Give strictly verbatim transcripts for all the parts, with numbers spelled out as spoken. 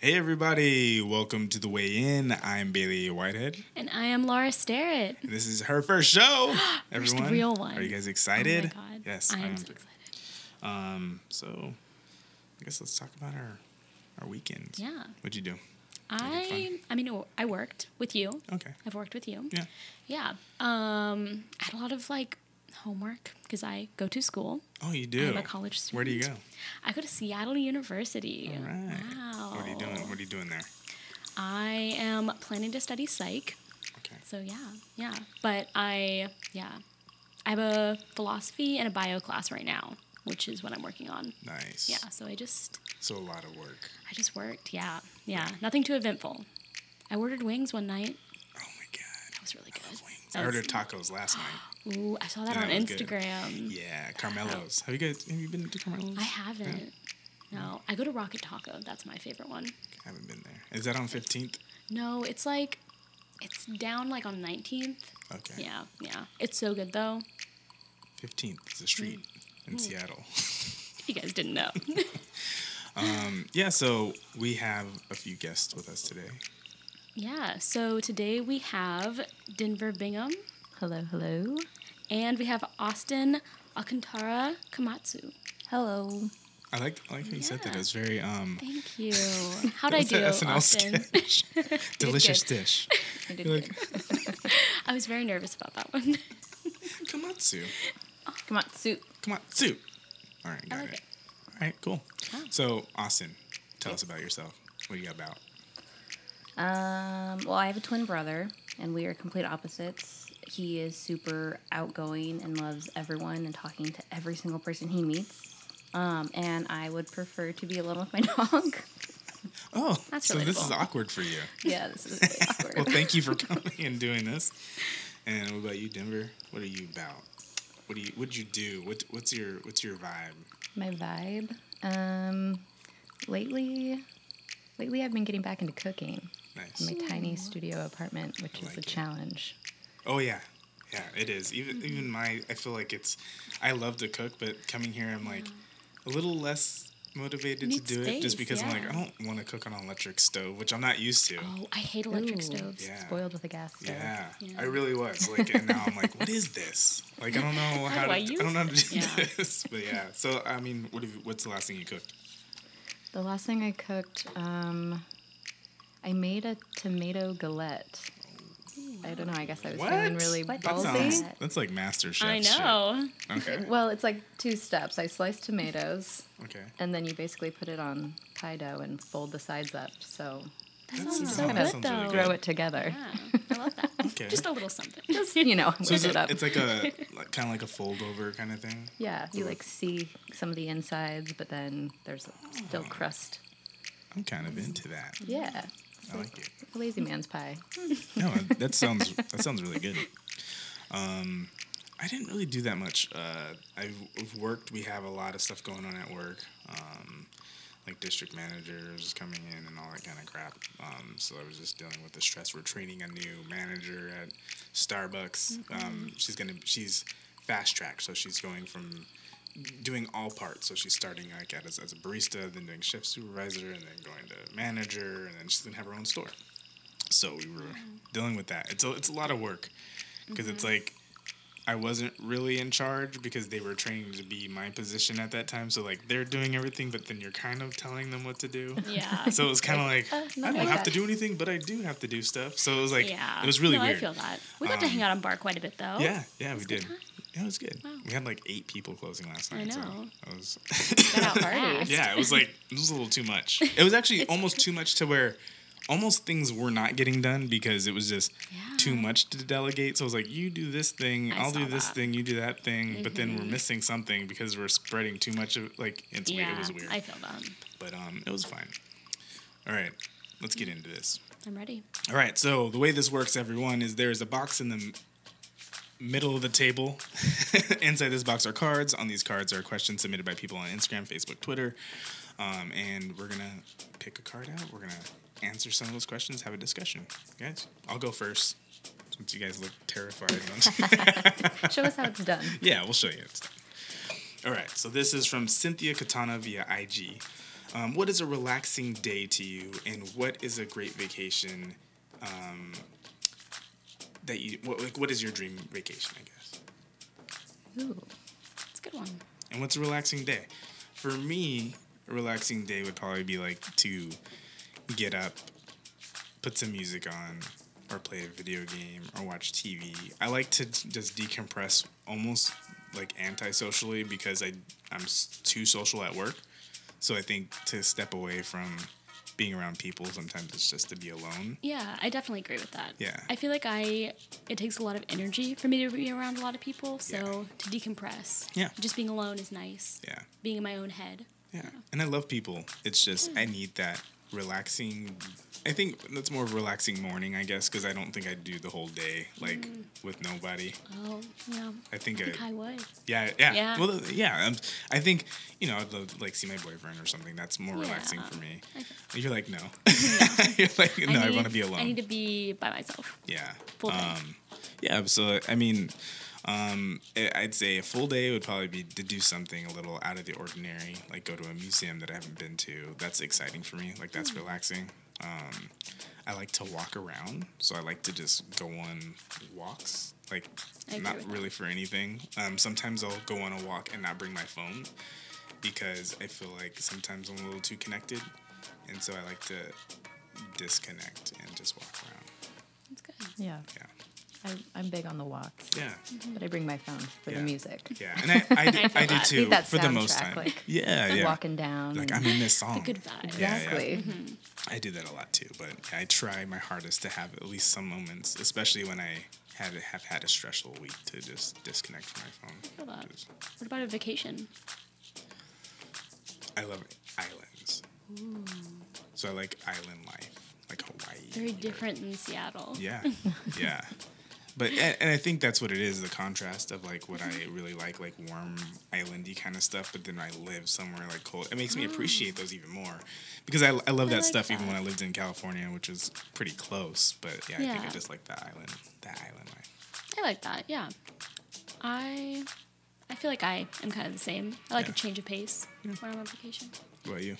Hey everybody, welcome to The Way In. I'm Bailey Whitehead. And I am Laura Starrett. And this is her first show, everyone. First real one. Are you guys excited? Oh my God. Yes, I am, I am so too. excited. Um, so, I guess let's talk about our, our weekend. Yeah. What'd you do? I, I mean, I worked with you. Okay. I've worked with you. Yeah. Yeah. Um, I had a lot of, like, homework because I go to school. Oh, you do? I'm a college student. Where do you go? I go to Seattle University. All right. Wow. What are you doing? What are you doing there? I am planning to study psych. Okay. So yeah, yeah. But I, yeah, I have a philosophy and a bio class right now, which is what I'm working on. Nice. Yeah. So I just. So a lot of work. I just worked. Yeah. Yeah. Nothing too eventful. I ordered wings one night. Oh my God. That was really good. I love wings. I ordered tacos last night. Ooh, I saw that yeah, on that Instagram. Good. Yeah, Carmelo's. Have you guys? Have you been to Carmelo's? I haven't. Yeah. No, I go to Rocket Taco. That's my favorite one. I haven't been there. Is that on fifteenth? No, it's like, it's down like on nineteenth. Okay. Yeah, yeah. It's so good though. fifteenth is a street mm. in Ooh. Seattle. You guys didn't know. um. Yeah. So we have a few guests with us today. Yeah. So today we have Denver Bingham. Hello, hello. And we have Austin Alcantara Komatsu. Hello. I like I like how you yeah. said that. It was very um. Thank you. How'd I do, Austin? Delicious dish. I did good. I was very nervous about that one. Komatsu. Oh, Komatsu. Komatsu. All right, got I like it. it. All right, cool. Oh. So, Austin, tell yeah. us about yourself. What are you about? Um. Well, I have a twin brother, and we are complete opposites. He is super outgoing and loves everyone and talking to every single person he meets. Um, and I would prefer to be alone with my dog. Oh, that's so relatable. This is awkward for you. Yeah, this is really awkward. Well, thank you for coming and doing this. And what about you, Denver? What are you about? What do you? What'd you do? What, what's your What's your vibe? My vibe. Um, lately, lately I've been getting back into cooking. Nice. In my Ooh. tiny studio apartment, which I is like a it. challenge. Oh, yeah. Yeah, it is. Even mm-hmm. even my, I feel like it's, I love to cook, but coming here, I'm yeah. like a little less motivated to do space, it just because yeah. I'm like, I don't want to cook on an electric stove, which I'm not used to. Oh, I hate electric Ooh, stoves. Yeah. Spoiled with a gas stove. Yeah, yeah. I really was. Like, and now I'm like, what is this? Like, I don't know how, how do to, I, use I don't know how to do yeah. this. But yeah, so, I mean, what have you, what's the last thing you cooked? The last thing I cooked, um, I made a tomato galette. I don't know. I guess I was what? feeling really what? ballsy. That sounds, that's like Master Chef. I know. Shit. Okay. Well, it's like two steps. I slice tomatoes. Okay. And then you basically put it on pie dough and fold the sides up. So that sounds, sounds so good, though. Sounds really good. Throw it together. Yeah, I love that. Okay. Just a little something. Just you know, so whip it up. It's like a like, kind of like a fold over kind of thing. Yeah, you like see some of the insides, but then there's oh. still crust. I'm kind of into that. Yeah. I like it. It's a lazy man's pie. No, that sounds that sounds really good. Um, I didn't really do that much. Uh, I've, I've worked. We have a lot of stuff going on at work, um, like district managers coming in and all that kind of crap. Um, so I was just dealing with the stress. We're training a new manager at Starbucks. Mm-hmm. Um, she's gonna she's fast track, so she's going from doing all parts, so she's starting like at, as, as a barista, then doing shift supervisor, and then going to manager, and then she's gonna have her own store. So we were mm-hmm. dealing with that. It's a, it's a lot of work because mm-hmm. it's like I wasn't really in charge because they were training to be my position at that time. So like they're doing everything, but then you're kind of telling them what to do. Yeah. So it was kind of like, like uh, I don't have that. to do anything, but I do have to do stuff. So it was like yeah. it was really no, weird. I feel that. We got um, to hang out on bar quite a bit though. Yeah, yeah, That's we did. Time. Yeah, it was good. Wow. We had like eight people closing last night. I know. So I was yeah, it was like it was a little too much. It was actually almost too much to where almost things were not getting done because it was just yeah. too much to delegate. So I was like, you do this thing, I I'll do this that. thing, you do that thing, mm-hmm. but then we're missing something because we're spreading too much of like it's yeah, weird. It was weird. I feel that. But um, it was fine. All right, let's get into this. I'm ready. All right, so the way this works, everyone, is there is a box in the middle of the table. Inside this box are cards. On these cards are questions submitted by people on Instagram, Facebook, Twitter. Um, and we're going to pick a card out. We're going to answer some of those questions, have a discussion. Guys, I'll go first since you guys look terrified. Show us how it's done. Yeah, we'll show you. All right, so this is from Cynthia Katana via I G. Um, what is a relaxing day to you, and what is a great vacation? Um, that you what, like, what is your dream vacation? I guess. Ooh, that's a good one. And what's a relaxing day? For me, a relaxing day would probably be like to get up, put some music on, or play a video game, or watch T V. I like to just decompress, almost like antisocially, because I I'm too social at work. So I think to step away from being around people, sometimes it's just to be alone. Yeah, I definitely agree with that. Yeah. I feel like I it takes a lot of energy for me to be around a lot of people, so yeah. to decompress. Yeah. Just being alone is nice. Yeah. Being in my own head. Yeah. yeah. And I love people. It's just yeah. I need that relaxing. I think that's more of a relaxing morning, I guess, because I don't think I'd do the whole day, like, mm. with nobody. Oh, yeah. I think I, think I, I would. Yeah, yeah. yeah. Well, yeah. Um, I think, you know, I'd love to, like, see my boyfriend or something. That's more yeah. relaxing for me. Okay. You're like, no. Yeah. You're like, no, I, I want to be alone. I need to be by myself. Yeah. Full day. Um, yeah, so, I mean, um, I'd say a full day would probably be to do something a little out of the ordinary, like go to a museum that I haven't been to. That's exciting for me. Like, that's mm. relaxing. Um, I like to walk around, so I like to just go on walks, like not really for anything. Um, sometimes I'll go on a walk and not bring my phone because I feel like sometimes I'm a little too connected, and so I like to disconnect and just walk around. That's good. Yeah. Yeah. I, I'm big on the walks. Yeah. Mm-hmm. But I bring my phone for yeah. the music. Yeah. And I, I, do, I, I do too for the most time. Like, yeah. yeah. Walking down. Like I'm in this song. The good vibes. Exactly. Yeah, yeah. Mm-hmm. I do that a lot too, but I try my hardest to have at least some moments, especially when I had have had a stressful week, to just disconnect from my phone. I feel that. Just, what about a vacation? I love islands. Ooh. So I like island life, like Hawaii. Very different than Seattle. Yeah. Yeah. But and I think that's what it is, the contrast of like what I really like, like warm islandy kind of stuff, but then I live somewhere like cold. It makes me appreciate those even more because I, I love that I like stuff that. Even when I lived in California, which was pretty close. But yeah, yeah. I think I just like the island, the island life. I like that. Yeah, I I feel like I am kind of the same. I like yeah. a change of pace yeah. when I'm on vacation. What about you?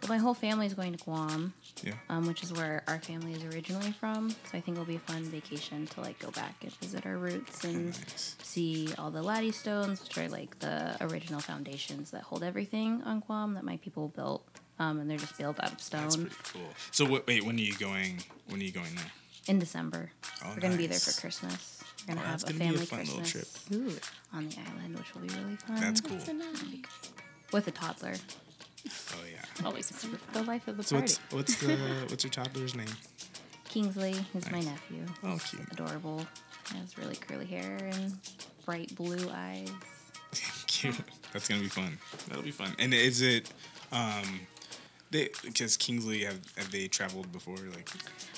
Well, my whole family is going to Guam, yeah. um, which is where our family is originally from. So I think it'll be a fun vacation to like go back and visit our roots and nice. See all the Latte stones, which are like the original foundations that hold everything on Guam that my people built, um, and they're just built out of stone. That's pretty cool. So wait, wait, when are you going? When are you going there? In December. Oh, We're nice. Gonna be there for Christmas. We're gonna oh, have a family be a fun Christmas little trip. Ooh, on the island, which will be really fun. That's cool. That's nice. With a toddler. Oh yeah. Always super fun. The life of the so party. So what's what's the what's your toddler's name? Kingsley. He's nice. My nephew. Oh, cute. Adorable. He has really curly hair and bright blue eyes. Cute. That's gonna be fun. That'll be fun. And is it? Um, they because Kingsley have have they traveled before? Like.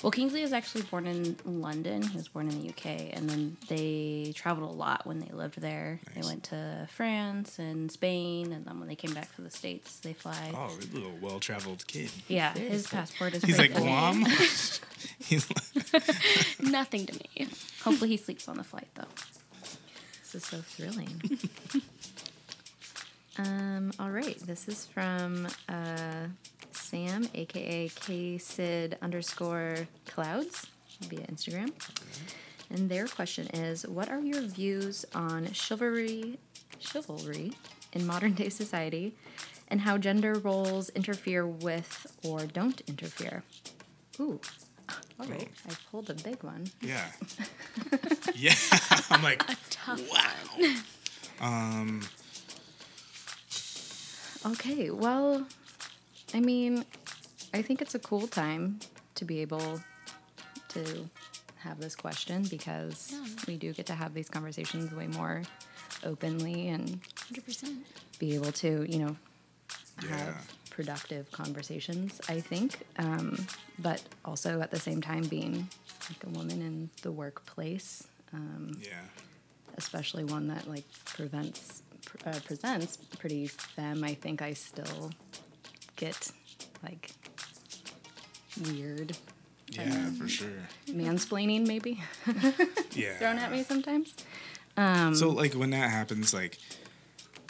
Well, Kingsley was actually born in London. He was born in the U K, and then they traveled a lot when they lived there. Nice. They went to France and Spain, and then when they came back to the States, they fly. Oh, a little well-traveled kid. Yeah, it his is. Passport is He's like, Guam? He's like, nothing to me. Hopefully he sleeps on the flight, though. This is so thrilling. um. All right, this is from... Uh, Sam, a k a. K-Sid underscore Clouds via Instagram. Okay. And their question is, what are your views on chivalry, chivalry in modern-day society and how gender roles interfere with or don't interfere? Ooh. All right. Oh. I pulled a big one. Yeah. yeah. I'm like, a tough wow. um. Okay, well... I mean, I think it's a cool time to be able to have this question because yeah. we do get to have these conversations way more openly and one hundred percent be able to, you know, yeah. have productive conversations, I think. Um, but also at the same time being like a woman in the workplace, um, yeah. especially one that like prevents, uh, presents pretty femme, I think I still... get like weird yeah for sure mansplaining maybe yeah thrown at me sometimes um so like when that happens like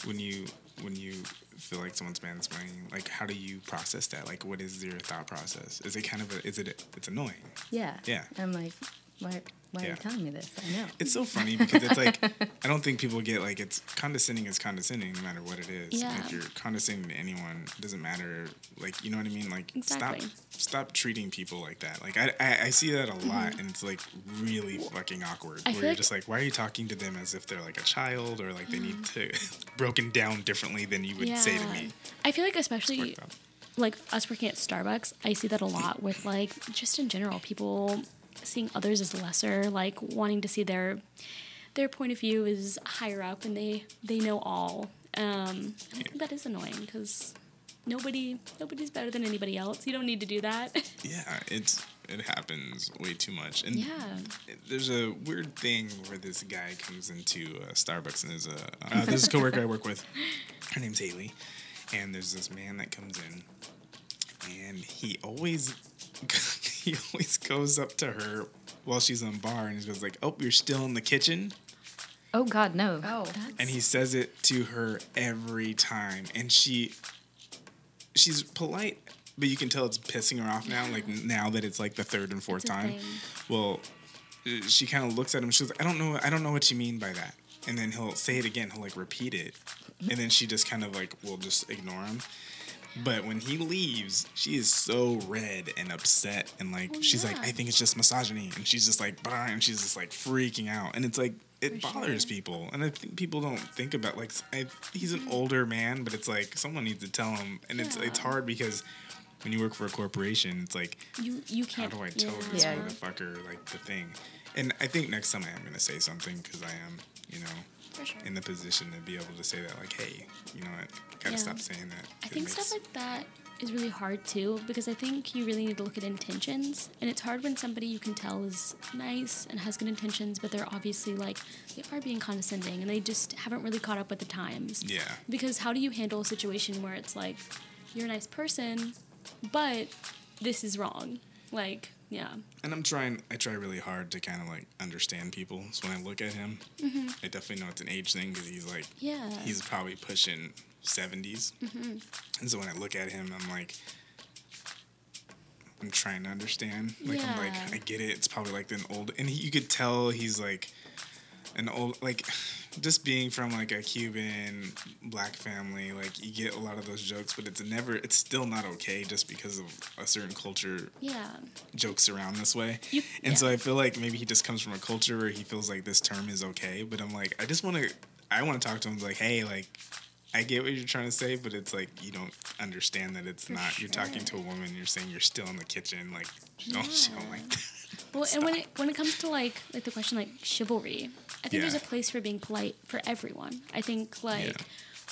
when you when you feel like someone's mansplaining, like, how do you process that? Like, what is your thought process? Is it kind of a, is it, it's annoying. Yeah. Yeah. I'm like, why, why yeah. are you telling me this? I know. It's so funny because it's like, I don't think people get, like, it's condescending is condescending no matter what it is. Yeah. And if you're condescending to anyone, it doesn't matter. Like, you know what I mean? Like, exactly. stop, stop treating people like that. Like, I, I, I see that a mm-hmm. lot, and it's, like, really fucking awkward. I where you're like just like, why are you talking to them as if they're, like, a child or, like, mm. they need to broken down differently than you would yeah. say to me? I feel like especially, like, us working at Starbucks, I see that a lot with, like, just in general, people seeing others as lesser, like wanting to see their their point of view is higher up, and they, they know all. Um, I think yeah. that is annoying because nobody nobody's better than anybody else. You don't need to do that. Yeah, it's it happens way too much. And yeah. there's a weird thing where this guy comes into uh, Starbucks, and there's a uh, there's a coworker I work with. Her name's Haley, and there's this man that comes in, and he always. He always goes up to her while she's on bar, and he goes like, "Oh, you're still in the kitchen?" Oh, God, no. Oh, that's... And he says it to her every time, and she, she's polite, but you can tell it's pissing her off now, yeah. like now that it's like the third and fourth time. Thing. Well, she kind of looks at him. She's like, "I don't know. I don't know what you mean by that." And then he'll say it again. He'll like repeat it, mm-hmm. and then she just kind of like will just ignore him. But when he leaves, she is so red and upset, and like oh, she's yeah. like, I think it's just misogyny, and she's just like, bah, and she's just like freaking out, and it's like it For bothers sure. people, and I think people don't think about like I, he's an older man, but it's like someone needs to tell him, and yeah. it's it's hard because. When you work for a corporation, it's like, you, you can't, how do I tell yeah. this yeah. motherfucker, like, the thing? And I think next time I am going to say something, because I am, you know, for sure. in the position to be able to say that, like, hey, you know what, got to yeah. stop saying that. I think makes... stuff like that is really hard, too, because I think you really need to look at intentions, and it's hard when somebody you can tell is nice and has good intentions, but they're obviously, like, they are being condescending, and they just haven't really caught up with the times. Yeah. Because how do you handle a situation where it's like, you're a nice person... but this is wrong. Like, yeah. And I'm trying, I try really hard to kind of, like, understand people. So when I look at him, mm-hmm. I definitely know it's an age thing because he's, like, yeah. he's probably pushing seventies. Mm-hmm. And so when I look at him, I'm, like, I'm trying to understand. Like, yeah. I'm, like, I get it. It's probably, like, an old, and he, you could tell he's, like, an old, like... Just being from, like, a Cuban black family, like, you get a lot of those jokes, but it's never, it's still not okay just because of a certain culture. Yeah. Jokes around this way. You, and yeah. so I feel like maybe he just comes from a culture where he feels like this term is okay, but I'm like, I just want to, I want to talk to him like, hey, like, I get what you're trying to say, but it's like, you don't understand that it's For not, sure. you're talking to a woman, you're saying you're still in the kitchen, like, she don't, yeah. she don't like that. Well, Stop. and when it, when it comes to, like, like, the question, like, chivalry, I think yeah. there's a place for being polite for everyone. I think, like, yeah.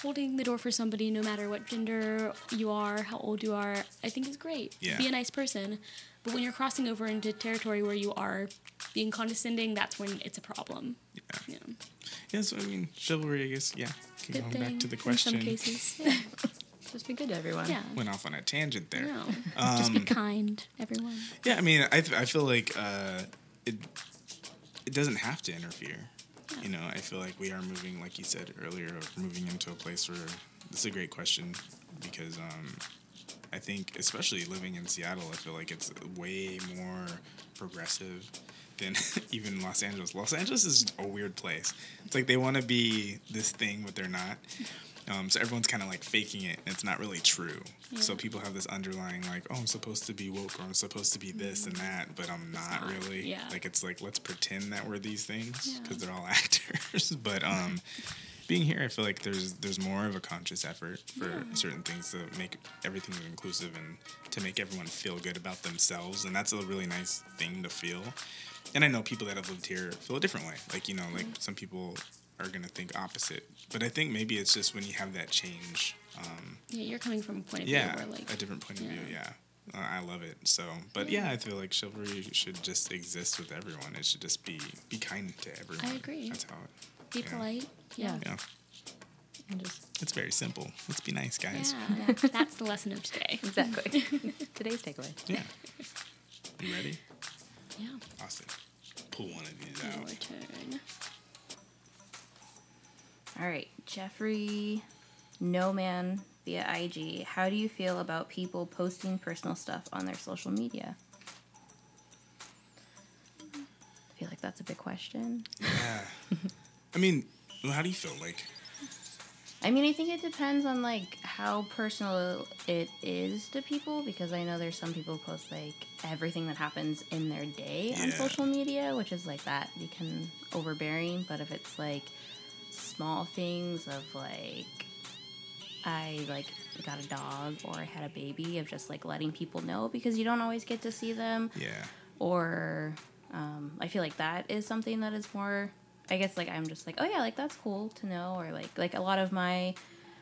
holding the door for somebody, no matter what gender you are, how old you are, I think is great. Yeah. Be a nice person. But when you're crossing over into territory where you are being condescending, that's when it's a problem. Yeah. Yeah, yeah so, I mean, chivalry, I guess, yeah. Good going thing back to the question. In some cases. Yeah. Just be good to everyone. Yeah. Went off on a tangent there. No. Um, just be kind, everyone. Yeah, I mean, I th- I feel like uh, it it doesn't have to interfere. Yeah. You know, I feel like we are moving, like you said earlier, moving into a place where this is a great question because um, I think, especially living in Seattle, I feel like it's way more progressive than even Los Angeles. Los Angeles is a weird place. It's like they want to be this thing, but they're not. Um, so everyone's kind of, like, faking it, and it's not really true. Yeah. So people have this underlying, like, oh, I'm supposed to be woke, or I'm supposed to be this mm-hmm. and that, but I'm not, not really. Yeah. Like, it's like, let's pretend that we're these things, because yeah. they're all actors. But um, being here, I feel like there's there's more of a conscious effort for yeah. certain things to make everything inclusive and to make everyone feel good about themselves, and that's a really nice thing to feel. And I know people that have lived here feel a different way. Like, you know, like, mm-hmm. some people... are going to think opposite. But I think maybe it's just when you have that change. Um, yeah, you're coming from a point of yeah, view. Yeah, like, a different point of yeah. view, yeah. Uh, I love it. So, but yeah. yeah, I feel like chivalry should just exist with everyone. It should just be be kind to everyone. I agree. That's how it... Be yeah. polite. Yeah. Yeah. And just... It's very simple. Let's be nice, guys. Yeah, yeah. That's the lesson of today. Exactly. Today's takeaway. Yeah. You ready? Yeah. Awesome. Pull one of these out. Your turn. All right, Jeffrey, No Man via I G, how do you feel about people posting personal stuff on their social media? I feel like that's a big question. Yeah. I mean, how do you feel? Like, I mean, I think it depends on, like, how personal it is to people, because I know there's some people who post, like, everything that happens in their day yeah. on social media, which is, like, that become overbearing. But if it's, like, small things of, like, I, like, got a dog or I had a baby, of just, like, letting people know, because you don't always get to see them. Yeah. Or um, I feel like that is something that is more... I guess, like, I'm just like, oh, yeah, like, that's cool to know. Or, like, like a lot of my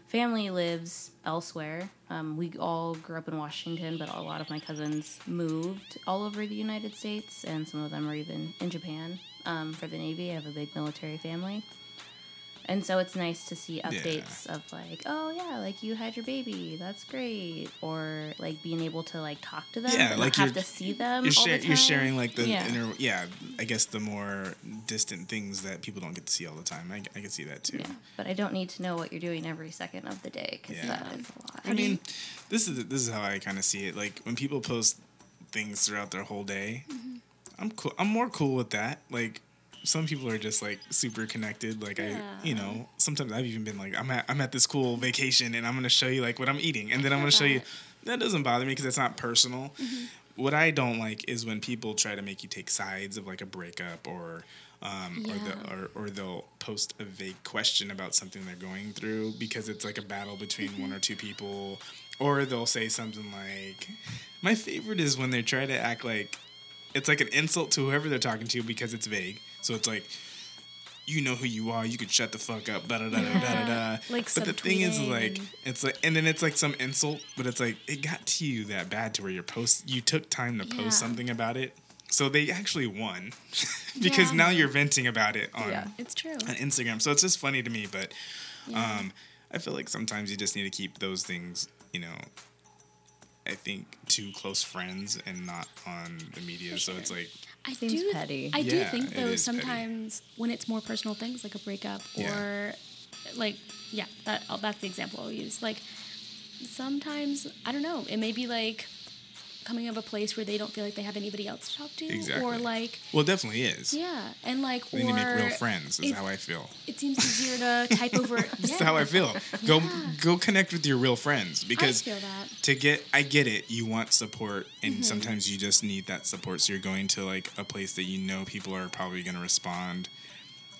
family lives elsewhere. Um, we all grew up in Washington, but a lot of my cousins moved all over the United States, and some of them are even in Japan um, for the Navy. I have a big military family. And so it's nice to see updates yeah. of, like, oh, yeah, like, you had your baby. That's great. Or, like, being able to, like, talk to them. Yeah, like, you have to see them you're all share, the time. You're sharing, like, the yeah. inner, yeah, I guess the more distant things that people don't get to see all the time. I, I can see that, too. Yeah, but I don't need to know what you're doing every second of the day, because yeah. that is a lot. I mean, this is this is how I kind of see it. Like, when people post things throughout their whole day, mm-hmm. I'm cool. I'm more cool with that. Like, some people are just, like, super connected. Like, yeah. I, you know, sometimes I've even been like, I'm at, I'm at this cool vacation, and I'm going to show you, like, what I'm eating. And then I'm going to show you. That doesn't bother me because it's not personal. Mm-hmm. What I don't like is when people try to make you take sides of, like, a breakup or um, yeah. or, the, or or they'll post a vague question about something they're going through because it's, like, a battle between mm-hmm. one or two people. Or they'll say something like, my favorite is when they try to act like it's, like, an insult to whoever they're talking to because it's vague. So it's like, you know who you are. You could shut the fuck up. Da da da da da da. Like, but the thing is, like, it's like, and then it's like some insult, but it's like it got to you that bad to where your post, you took time to yeah. post something about it. So they actually won because yeah. now you're venting about it on yeah, it's true on Instagram. So it's just funny to me, but yeah. um, I feel like sometimes you just need to keep those things, you know. I think to close friends and not on the media. Sure. So it's like I seems do petty. I yeah, do think though sometimes petty. When it's more personal things like a breakup or yeah. like yeah, that that's the example I'll use. Like sometimes I don't know, it may be like coming of a place where they don't feel like they have anybody else to talk to exactly. or like well it definitely is. Yeah. And like they need to make real friends is it, how I feel. It seems easier to type over yeah. That's how I feel. Go yeah. go connect with your real friends because I feel that. To get I get it, you want support and mm-hmm. sometimes you just need that support. So you're going to like a place that you know people are probably gonna respond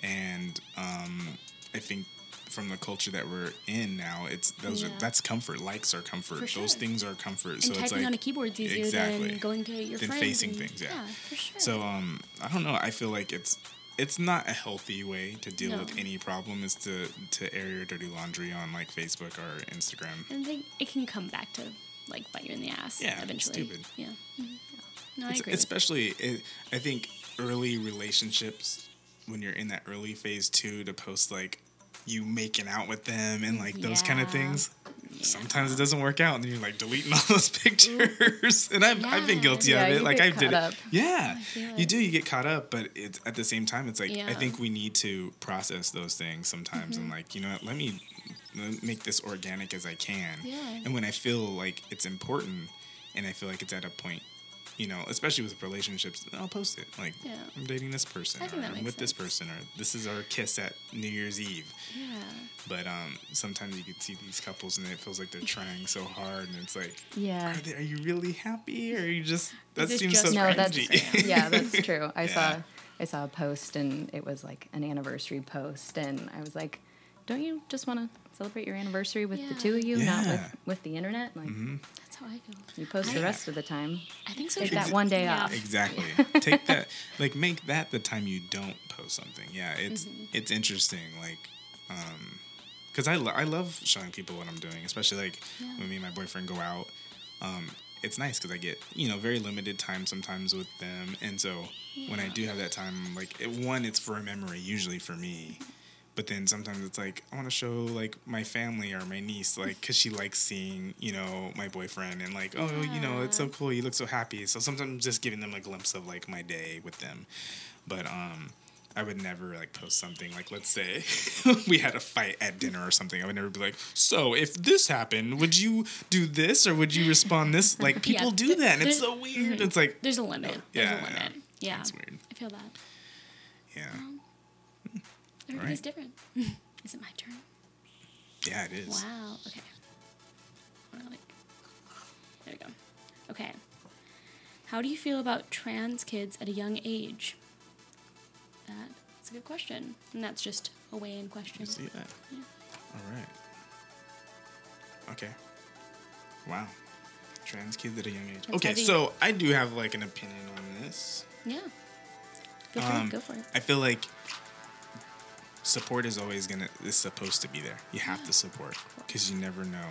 and um I think from the culture that we're in now, it's those yeah. are that's comfort. Likes are comfort. For sure. Those things are comfort. And so typing it's like on a keyboard is easier exactly. than going to your than friends. Than facing and, things, yeah. yeah. For sure. So um, I don't know. I feel like it's it's not a healthy way to deal no. with any problem. Is to to air your dirty laundry on like Facebook or Instagram. And they, it can come back to like bite you in the ass. Yeah, eventually. Stupid. Yeah. Mm-hmm. yeah. No, it's, I agree. Especially, it, I think early relationships when you're in that early phase too to post like. You making out with them and like those yeah. kind of things. Yeah. Sometimes it doesn't work out, and then you're like deleting all those pictures. and I've yeah. I've been guilty yeah, of it. Like I did it. Yeah, you do. You get caught up, but it's at the same time, it's like yeah. I think we need to process those things sometimes, mm-hmm. and like you know, let me make this organic as I can. Yeah. And when I feel like it's important, and I feel like it's at a point. You know, especially with relationships, I'll post it. Like, yeah. I'm dating this person, or I'm with sense. This person, or this is our kiss at New Year's Eve. Yeah. But um, sometimes you can see these couples, and it feels like they're trying so hard, and it's like, yeah, are, they, are you really happy, or are you just that seems just so no, cringy. That's, yeah, that's true. I yeah. saw I saw a post, and it was like an anniversary post, and I was like, don't you just want to celebrate your anniversary with yeah. the two of you, yeah. not with, with the internet? Like. Mm-hmm. Oh, I feel. You post I, the rest of the time. I think so. Take that one day yeah. off. Exactly. Take that. Like, make that the time you don't post something. Yeah, it's mm-hmm. it's interesting. Like, um, because I lo- I love showing people what I'm doing, especially like yeah. when me and my boyfriend go out. Um, it's nice because I get you know very limited time sometimes with them, and so yeah. when I do have that time, like it, one, it's for a memory usually for me. Mm-hmm. But then sometimes it's like, I want to show, like, my family or my niece, like, because she likes seeing, you know, my boyfriend. And, like, oh, yeah. you know, it's so cool. You look so happy. So sometimes just giving them a glimpse of, like, my day with them. But um, I would never like post something like, let's say we had a fight at dinner or something. I would never be like, so if this happened, would you do this or would you respond this? Like people yeah, do that. And it's so weird. Mm-hmm. It's like, there's a limit. No, yeah, there's a limit. Yeah. yeah. That's weird. I feel that. Yeah. Well, everybody's right. different. Is it my turn? Yeah, it is. Wow. Okay. There we go. Okay. How do you feel about trans kids at a young age? That's a good question. And that's just a weigh-in question. I see that. Yeah. All right. Okay. Wow. Trans kids at a young age. That's okay, heavy. So I do have, like, an opinion on this. Yeah. Feel free. Um, go for it. I feel like support is always going to, is supposed to be there. You have yeah. to support because you never know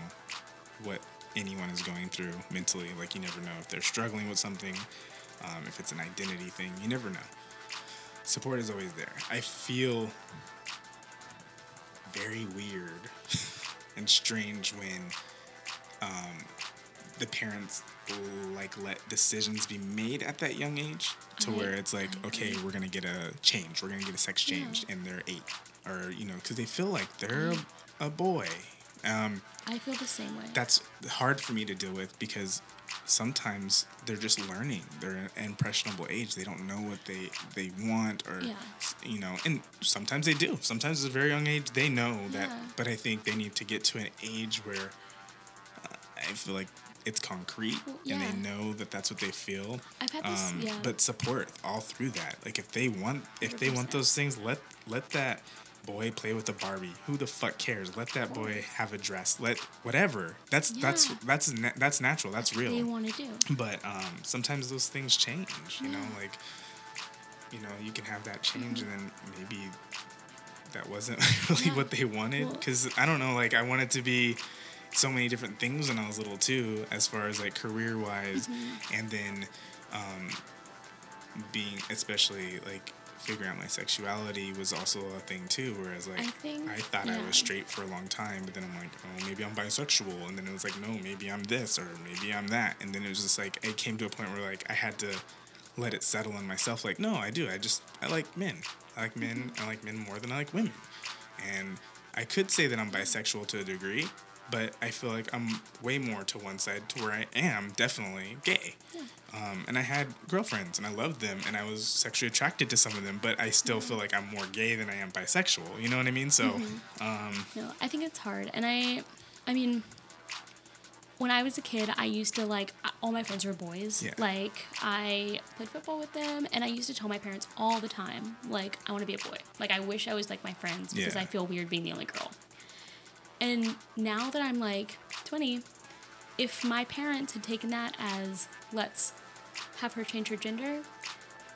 what anyone is going through mentally. Like, you never know if they're struggling with something, um, if it's an identity thing. You never know. Support is always there. I feel very weird and strange when um, the parents like let decisions be made at that young age to I, where it's like, I, okay, we're going to get a change. We're going to get a sex change yeah. and they're eight or, you know, because they feel like they're I, a boy. Um, I feel the same way. That's hard for me to deal with because sometimes they're just learning. They're an impressionable age. They don't know what they, they want or, yeah. you know, and sometimes they do. Sometimes at a very young age, they know yeah. that. But I think they need to get to an age where uh, I feel like it's concrete well, yeah. and they know that that's what they feel. I've had this, um, yeah. But support all through that. Like if they want, if they want those things, let let that boy play with a Barbie. Who the fuck cares? Let that boy have a dress. Let whatever. That's yeah. that's that's na- that's natural. That's, that's real. What they want to do. But um, sometimes those things change. You yeah. know, like you know, you can have that change, mm-hmm. and then maybe that wasn't really yeah. what they wanted. Because well, I don't know. Like I wanted to be so many different things when I was little too, as far as like career wise, mm-hmm. and then um, being especially like. Figuring out my sexuality was also a thing too, whereas like I, think, I thought yeah. I was straight for a long time, but then I'm like, oh, maybe I'm bisexual, and then it was like, no, maybe I'm this or maybe I'm that, and then it was just like it came to a point where like I had to let it settle in myself. Like, no, I do. I just I like men. I like men. Mm-hmm. I like men more than I like women, and I could say that I'm bisexual to a degree, but I feel like I'm way more to one side to where I am definitely gay. Yeah. Um, and I had girlfriends and I loved them and I was sexually attracted to some of them, but I still mm-hmm. feel like I'm more gay than I am bisexual. You know what I mean? So, mm-hmm. um, no, I think it's hard. And I, I mean, when I was a kid, I used to like, all my friends were boys. Yeah. Like I played football with them and I used to tell my parents all the time, like, I want to be a boy. Like, I wish I was like my friends because yeah. I feel weird being the only girl. And now that I'm, like, twenty, if my parents had taken that as, let's have her change her gender,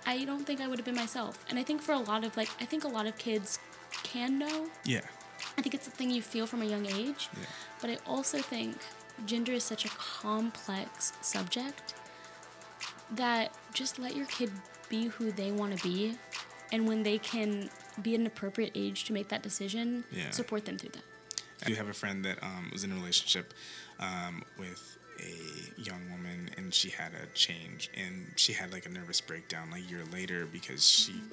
I don't think I would have been myself. And I think for a lot of, like, I think a lot of kids can know. Yeah. I think it's a thing you feel from a young age. Yeah. But I also think gender is such a complex subject that just let your kid be who they want to be. And when they can be at an appropriate age to make that decision, yeah. support them through that. I do have a friend that um, was in a relationship um, with a young woman, and she had a change, and she had like a nervous breakdown like a year later because she mm-hmm.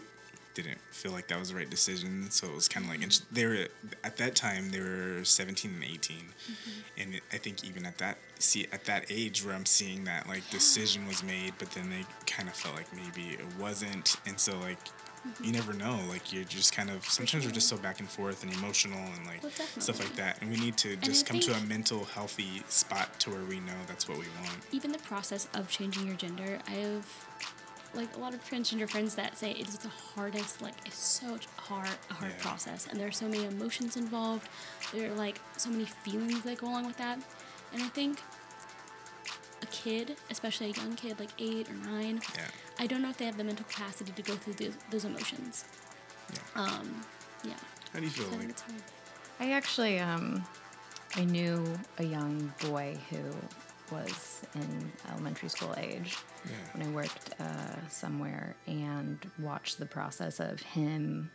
didn't feel like that was the right decision. So it was kind of like, and she, they were at that time they were seventeen and eighteen, mm-hmm. and I think even at that see at that age where I'm seeing that like yeah. decision was made, but then they kind of felt like maybe it wasn't, and so like. Mm-hmm. You never know. Like, you're just kind of... Sometimes we're just so back and forth and emotional and, like, well, stuff like that. And we need to just come to a mental, healthy spot to where we know that's what we want. Even the process of changing your gender, I have, like, a lot of transgender friends that say it is the hardest, like, it's such a hard, a hard yeah. process. And there are so many emotions involved. There are, like, so many feelings that go along with that. And I think... a kid, especially a young kid, like eight or nine, yeah. I don't know if they have the mental capacity to go through those, those emotions. Yeah. Um, yeah. How do you feel? So like? I actually, um, I knew a young boy who was in elementary school age yeah. when I worked uh, somewhere and watched the process of him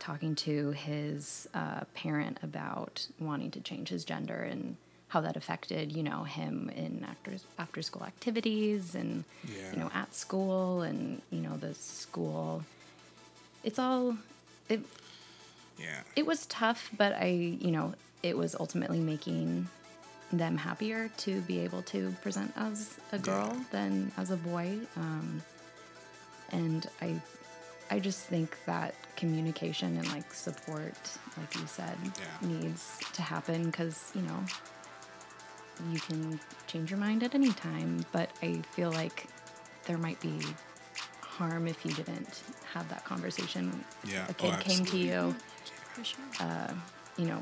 talking to his uh, parent about wanting to change his gender and how that affected, you know, him in actors, after-school activities and, yeah. you know, at school and, you know, the school it's all, it, yeah, it was tough, but I, you know, it was ultimately making them happier to be able to present as a girl yeah. than as a boy. Um, and I, I just think that communication and like support, like you said, yeah. needs to happen because, you know, you can change your mind at any time, but I feel like there might be harm if you didn't have that conversation. Yeah, a kid oh, came to you, yeah, sure. uh, you know,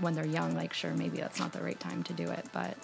when they're young, like, sure, maybe that's not the right time to do it, but...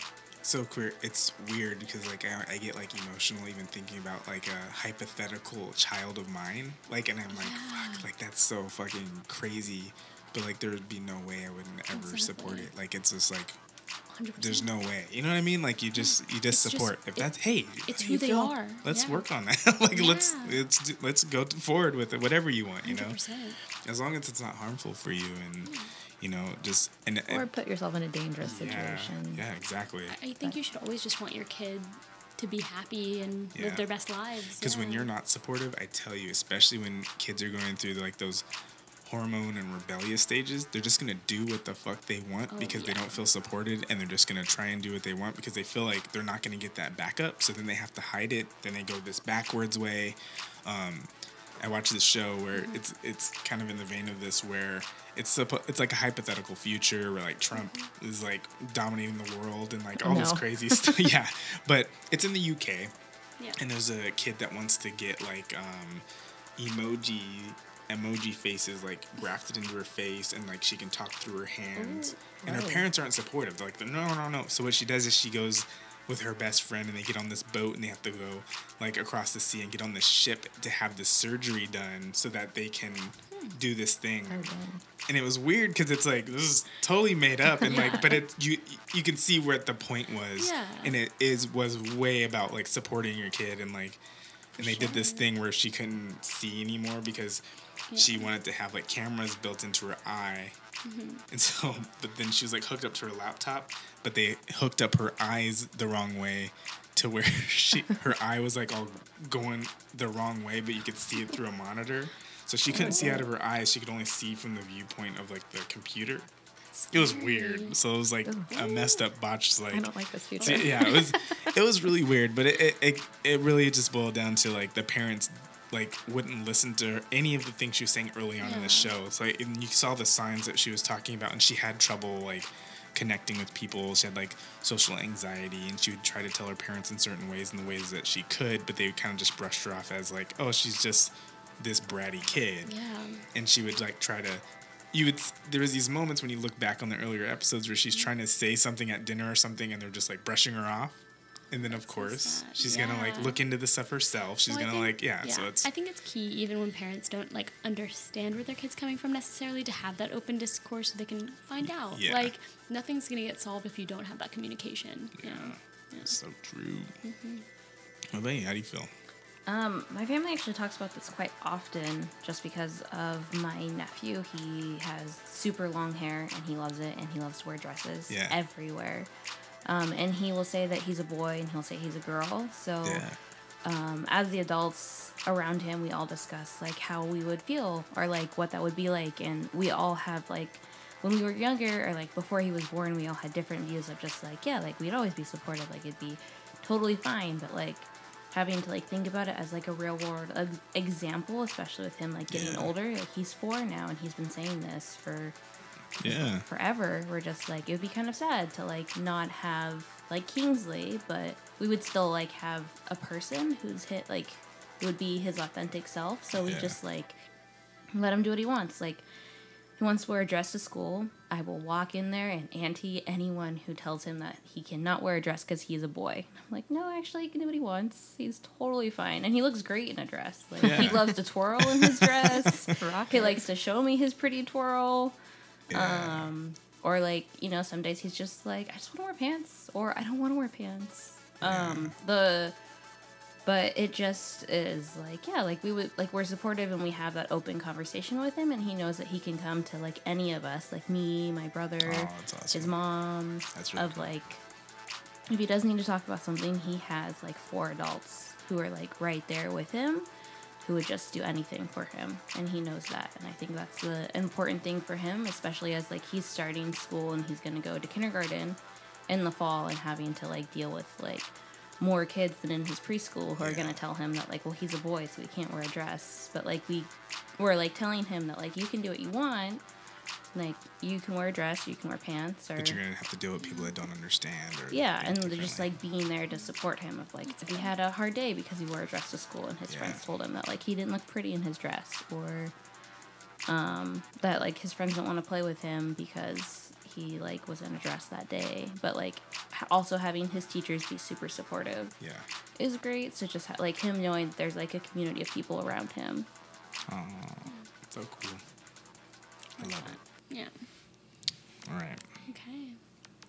So queer, it's weird because, like, I, I get, like, emotional even thinking about, like, a hypothetical child of mine, like, and I'm like, yeah. fuck, like, that's so fucking crazy, but, like, there would be no way I wouldn't ever Absolutely. support it. Like, it's just, like... one hundred percent There's no way. You know what I mean? Like you just you just it's support. Just, if that's it, hey, it's who they are. Let's yeah. work on that. like yeah. let's let's do, let's go forward with it. Whatever you want, you one hundred percent know. As long as it's not harmful for you, and yeah. you know, just and or and, put yourself in a dangerous situation. Yeah, yeah exactly. I, I think but. you should always just want your kid to be happy and yeah. live their best lives. Because yeah. when you're not supportive, I tell you, especially when kids are going through like those hormone and rebellious stages, they're just gonna do what the fuck they want oh, because yeah. they don't feel supported, and they're just gonna try and do what they want because they feel like they're not gonna get that back up, so then they have to hide it, then they go this backwards way. um I watched this show where mm-hmm. it's it's kind of in the vein of this, where it's suppo- it's like a hypothetical future where like Trump mm-hmm. is like dominating the world and like all no. this crazy stuff yeah but it's in the U K yeah. and there's a kid that wants to get like um emoji emoji faces like grafted into her face, and like she can talk through her hands. Ooh, and right. her parents aren't supportive. They're like, no, no, no. So what she does is she goes with her best friend, and they get on this boat, and they have to go like across the sea and get on this ship to have this surgery done so that they can hmm. do this thing. Okay. And it was weird because it's like, this is totally made up, and yeah. like, but it you you can see where the point was, yeah. and it is was way about like supporting your kid, and like, and they sure. did this thing where she couldn't see anymore because. Yeah. She wanted to have, like, cameras built into her eye. Mm-hmm. And so, but then she was, like, hooked up to her laptop, but they hooked up her eyes the wrong way to where she her eye was, like, all going the wrong way, but you could see it through a monitor. So she couldn't oh. see out of her eyes. She could only see from the viewpoint of, like, the computer. It was weird. So it was, like, a messed up botched, like... I don't like this future. Yeah, it was, it was really weird, but it, it, it really just boiled down to, like, the parents... like, wouldn't listen to any of the things she was saying early on yeah. in the show. It's like, and you saw the signs that she was talking about, and she had trouble, like, connecting with people. She had, like, social anxiety, and she would try to tell her parents in certain ways and the ways that she could, but they would kind of just brush her off as, like, oh, she's just this bratty kid. Yeah. And she would, like, try to... You would, there was these moments when you look back on the earlier episodes where she's trying to say something at dinner or something, and they're just, like, brushing her off. And then, of course, she's yeah. going to, like, look into the stuff herself. She's well, going to, like, yeah, yeah. So it's... I think it's key, even when parents don't, like, understand where their kid's coming from necessarily, to have that open discourse so they can find out. Yeah. Like, nothing's going to get solved if you don't have that communication. Yeah. yeah. That's so true. Mm-hmm. Well, Bailey, how do you feel? Um, my family actually talks about this quite often just because of my nephew. He has super long hair, and he loves it, and he loves to wear dresses yeah. everywhere. Um, and he will say that he's a boy, and he'll say he's a girl. So yeah. um, as the adults around him, we all discuss, like, how we would feel or, like, what that would be like. And we all have, like, when we were younger or, like, before he was born, we all had different views of just, like, yeah, like, we'd always be supportive. Like, it'd be totally fine. But, like, having to, like, think about it as, like, a real-world ex- example, especially with him, like, getting yeah. older. Like, he's four now, and he's been saying this for... yeah forever. We're just like, it would be kind of sad to, like, not have, like, Kingsley, but we would still, like, have a person who's hit, like, would be his authentic self. So we yeah. just, like, let him do what he wants. Like, he wants to wear a dress to school, I will walk in there and anti anyone who tells him that he cannot wear a dress because he's a boy. And I'm like, no, actually, he can do what he wants. He's totally fine. And he looks great in a dress. Like, yeah. he loves to twirl in his dress. He likes to show me his pretty twirl. Yeah. Um, or, like, you know, some days he's just like, I just want to wear pants, or I don't want to wear pants. Yeah. Um, the, but it just is like, yeah, like, we would, like, we're supportive, and we have that open conversation with him, and he knows that he can come to, like, any of us, like me, my brother, oh, that's awesome. His mom, that's really of cool. Like, if he does need to talk about something, he has, like, four adults who are, like, right there with him. who would just do anything for him, and he knows that. And I think that's the important thing for him, especially as like he's starting school and he's going to go to kindergarten in the fall and having to like deal with like more kids than in his preschool who are yeah. going to tell him that like, well, he's a boy, so he can't wear a dress. But like we were like telling him that like, you can do what you want. Like, you can wear a dress, you can wear pants, or... But you're going to have to deal with people that don't understand, or... Yeah, and they're just, like, being there to support him of, like, if he had a hard day because he wore a dress to school and his yeah. friends told him that, like, he didn't look pretty in his dress, or um, that, like, his friends don't want to play with him because he, like, was in a dress that day. But, like, also having his teachers be super supportive yeah. is great. So just, ha- like, him knowing that there's, like, a community of people around him. Oh, so cool. I love it. Yeah. All right. Okay.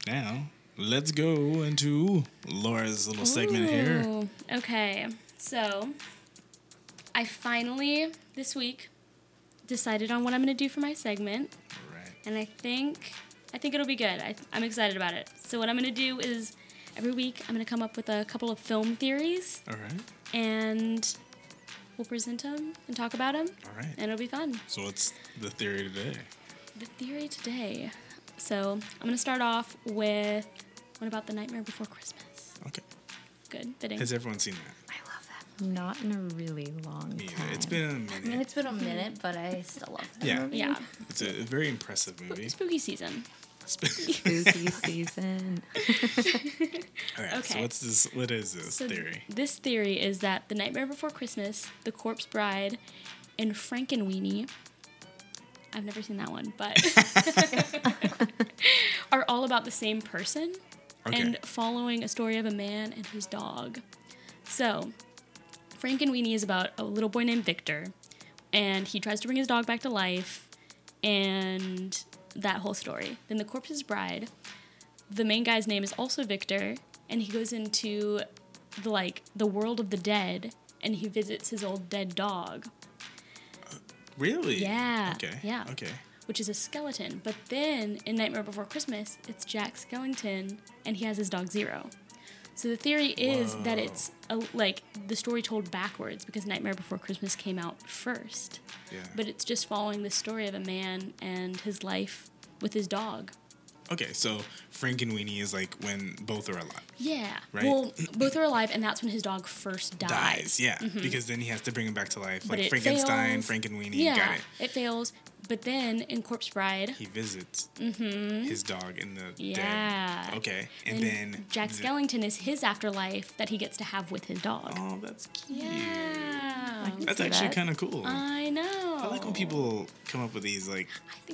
Now, let's go into Laura's little Ooh, segment here. Okay. So, I finally, this week, decided on what I'm going to do for my segment. All right. And I think, I think it'll be good. I, I'm excited about it. So, what I'm going to do is, every week, I'm going to come up with a couple of film theories. All right. And... we'll present them and talk about them. All right. And it'll be fun. So what's the theory today? The theory today. So I'm going to start off with one about The Nightmare Before Christmas. Okay. Good. Fitting. Has everyone seen that? I love that. Not in a really long Me time. It's been a minute. I mean, it's been a minute, but I still love that yeah. movie. Yeah. It's a very impressive movie. Spooky season. Spooky season. All right, okay. So what's this? What is this so theory? This theory is that The Nightmare Before Christmas, The Corpse Bride, and Frankenweenie. I've never seen that one, but are all about the same person okay. and following a story of a man and his dog. So, Frankenweenie is about a little boy named Victor, and he tries to bring his dog back to life, and that whole story. Then The Corpse Bride, the main guy's name is also Victor, and he goes into the, like, the world of the dead, and he visits his old dead dog. Uh, really? Yeah. Okay. Yeah. Okay. Which is a skeleton. But then in Nightmare Before Christmas, it's Jack Skellington, and he has his dog Zero. So the theory is Whoa. that it's a, like the story told backwards because Nightmare Before Christmas came out first. Yeah. But it's just following the story of a man and his life with his dog. Okay, so Frankenweenie is like when both are alive. Yeah. Right? Well, both are alive, and that's when his dog first dies. Dies, yeah. Mm-hmm. Because then he has to bring him back to life. But like Frankenstein, fails. Frankenweenie, yeah, got it. It fails. But then in Corpse Bride, he visits mm-hmm. his dog in the yeah. dead. Okay. And, and then Jack Skellington is his afterlife that he gets to have with his dog. Oh, that's cute. Yeah. That's actually that. kind of cool. I know. I like when people come up with these like